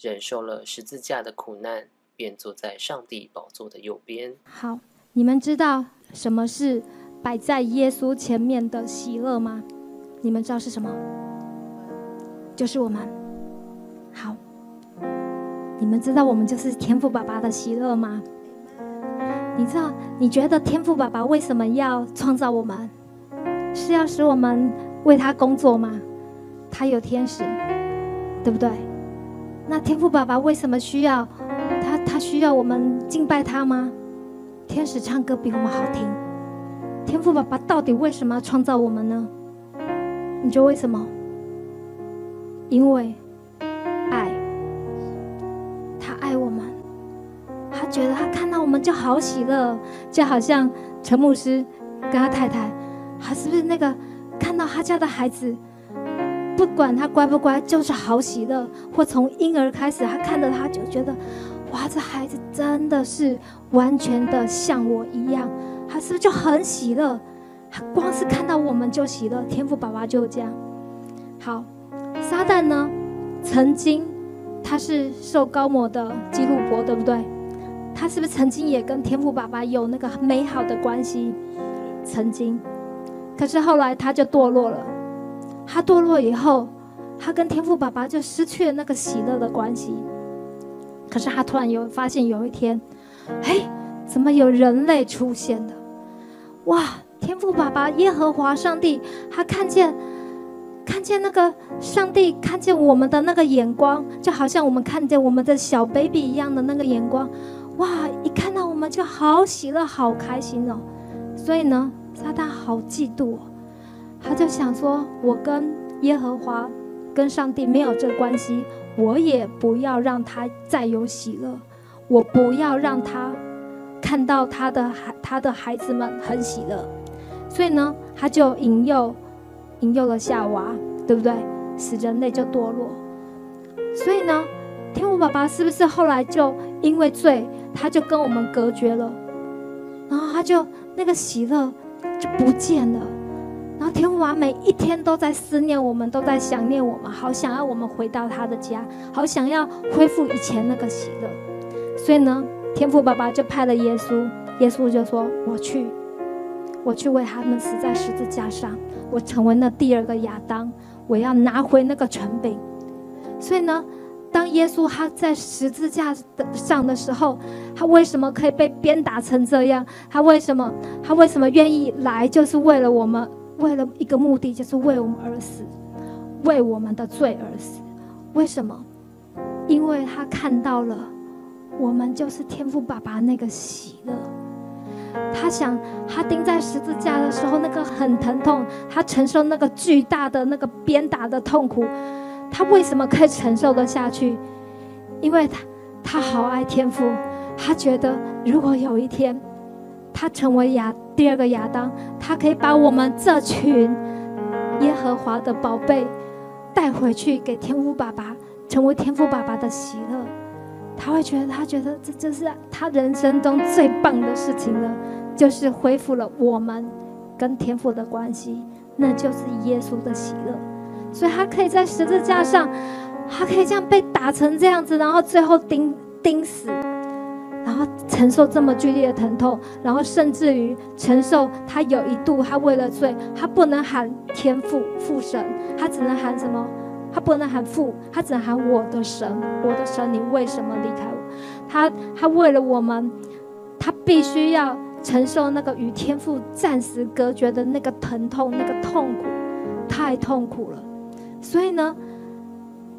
忍受了十字架的苦难，便坐在上帝宝座的右边。好，你们知道什么是摆在耶稣前面的喜乐吗？你们知道是什么？就是我们。 好，你们知道我们就是天父爸爸的喜乐吗？你知道，你觉得天父爸爸为什么要创造我们？是要使我们为他工作吗？他有天使，对不对？那天父爸爸为什么需要他？他需要我们敬拜他吗？天使唱歌比我们好听。天父爸爸到底为什么要创造我们呢？你觉得为什么？因为。 觉得他看到我们就好喜乐，就好像陈牧师跟他太太，他是不是那个看到他家的孩子，不管他乖不乖，就是好喜乐。或从婴儿开始，他看着他就觉得，哇，这孩子真的是完全的像我一样，他是不是就很喜乐？他光是看到我们就喜乐，天父爸爸就这样。好，撒旦呢，曾经他是受膏抹的基路伯，对不对？ 他是不是曾经也跟天父爸爸有那个美好的关系？曾经，可是后来他就堕落了。他堕落以后，他跟天父爸爸就失去了那个喜乐的关系。可是他突然有发现，有一天，哎，怎么有人类出现了？哇！天父爸爸耶和华上帝，他看见那个上帝看见我们的那个眼光，就好像我们看见我们的小 baby 一样的那个眼光。 哇！一看到我们就好喜乐，好开心哦。所以呢，撒旦好嫉妒哦，他就想说：我跟耶和华、跟上帝没有这个关系，我也不要让他再有喜乐，我不要让他看到他的孩子们很喜乐。所以呢，他就引诱了夏娃，对不对？使人类就堕落。所以呢，天父爸爸是不是后来就因为罪？ 他就跟我们隔绝了，然后他就那个喜乐就不见了。然后天父爸每一天都在思念我们，都在想念我们，好想要我们回到他的家，好想要恢复以前那个喜乐。所以呢，天父爸爸就派了耶稣，耶稣就说：“我去为他们死在十字架上，我成为那第2个亚当，我要拿回那个权柄。”所以呢。 当耶稣他在十字架上的时候，他为什么可以被鞭打成这样？他为什么愿意来？就是为了我们，为了一个目的，就是为我们而死，为我们的罪而死。为什么？因为他看到了我们就是天父爸爸那个喜乐。他想，他钉在十字架的时候那个很疼痛，他承受那个巨大的那个鞭打的痛苦。 他为什么可以承受得下去？因为他好爱天父，他觉得如果有一天他成为第2个亚当，他可以把我们这群耶和华的宝贝带回去给天父爸爸，成为天父爸爸的喜乐。他觉得这就是他人生中最棒的事情了，就是恢复了我们跟天父的关系，那就是耶稣的喜乐。所以他可以在十字架上，他可以这样被打成这样子，然后最后钉死，然后承受这么剧烈的疼痛，然后甚至于承受他有一度他为了罪，他不能喊天父父神，他只能喊什么？他不能喊父，他只能喊我的神，我的神，你为什么离开我？他为了我们，他必须要承受那个与天父暂时隔绝的那个疼痛，那个痛苦，太痛苦了。所以呢，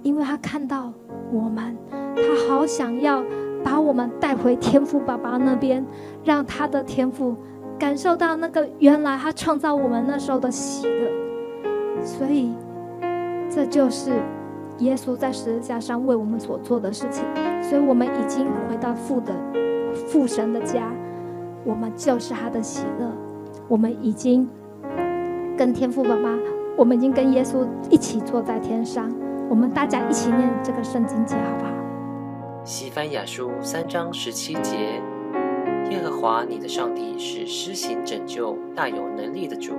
因为他看到我们，他好想要把我们带回天父爸爸那边，让他的天父感受到那个原来他创造我们那时候的喜乐。所以这就是耶稣在十字架上为我们所做的事情，所以我们已经回到父神的家，我们就是他的喜乐，我们已经跟天父爸爸，我们已经跟耶稣一起坐在天上。我们大家一起念这个圣经节好不好？西番雅书3章17节，耶和华你的上帝是施行拯救大有能力的主，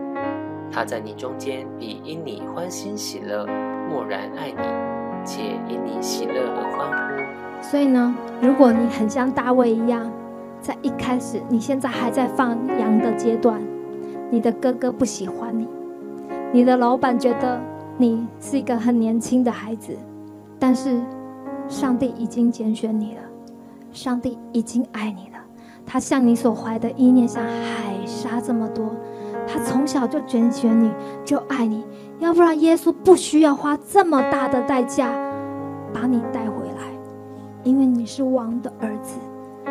他在你中间必因你欢欣喜乐，默然爱你，且因你喜乐而欢呼。所以呢，如果你很像大卫一样，在一开始，你现在还在放羊的阶段，你的哥哥不喜欢你，你的老板觉得你是一个很年轻的孩子，但是上帝已经拣选你了，上帝已经爱你了，他向你所怀的意念像海沙这么多，他从小就拣选你，就爱你，要不然耶稣不需要花这么大的代价把你带回来，因为你是王的儿子，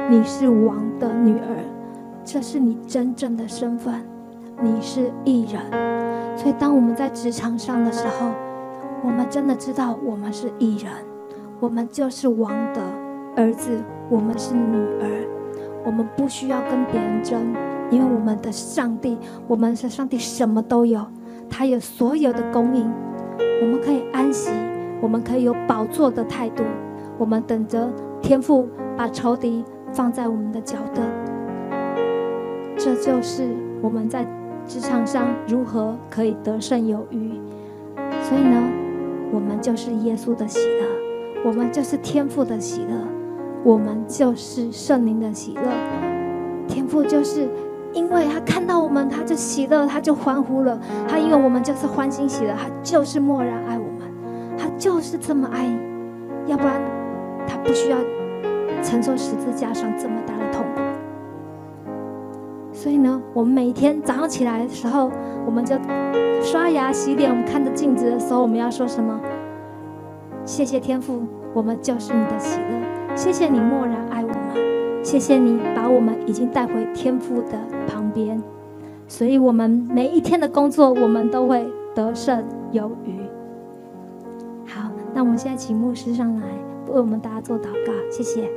你是王的女儿，这是你真正的身份，你是义人。所以当我们在职场上的时候，我们真的知道我们是义人，我们就是王的儿子，我们是女儿，我们不需要跟别人争，因为我们的上帝，我们的上帝什么都有，他有所有的供应，我们可以安息，我们可以有宝座的态度，我们等着天父把仇敌放在我们的脚凳。这就是我们在职场上如何可以得胜有余。所以呢，我们就是耶稣的喜乐，我们就是天父的喜乐，我们就是圣灵的喜乐。天父就是因为他看到我们，他就喜乐，他就欢呼了，他因为我们就是欢欣喜乐，他就是默然爱我们，他就是这么爱你，要不然他不需要承受十字架上这么大的痛苦。所以呢，我们每一天早上起来的时候，我们就刷牙洗脸，我们看着镜子的时候，我们要说什么？谢谢天父，我们就是你的喜乐，谢谢你默然爱我们，谢谢你把我们已经带回天父的旁边。所以我们每一天的工作，我们都会得胜有余。好，那我们现在请牧师上来为我们大家做祷告，谢谢。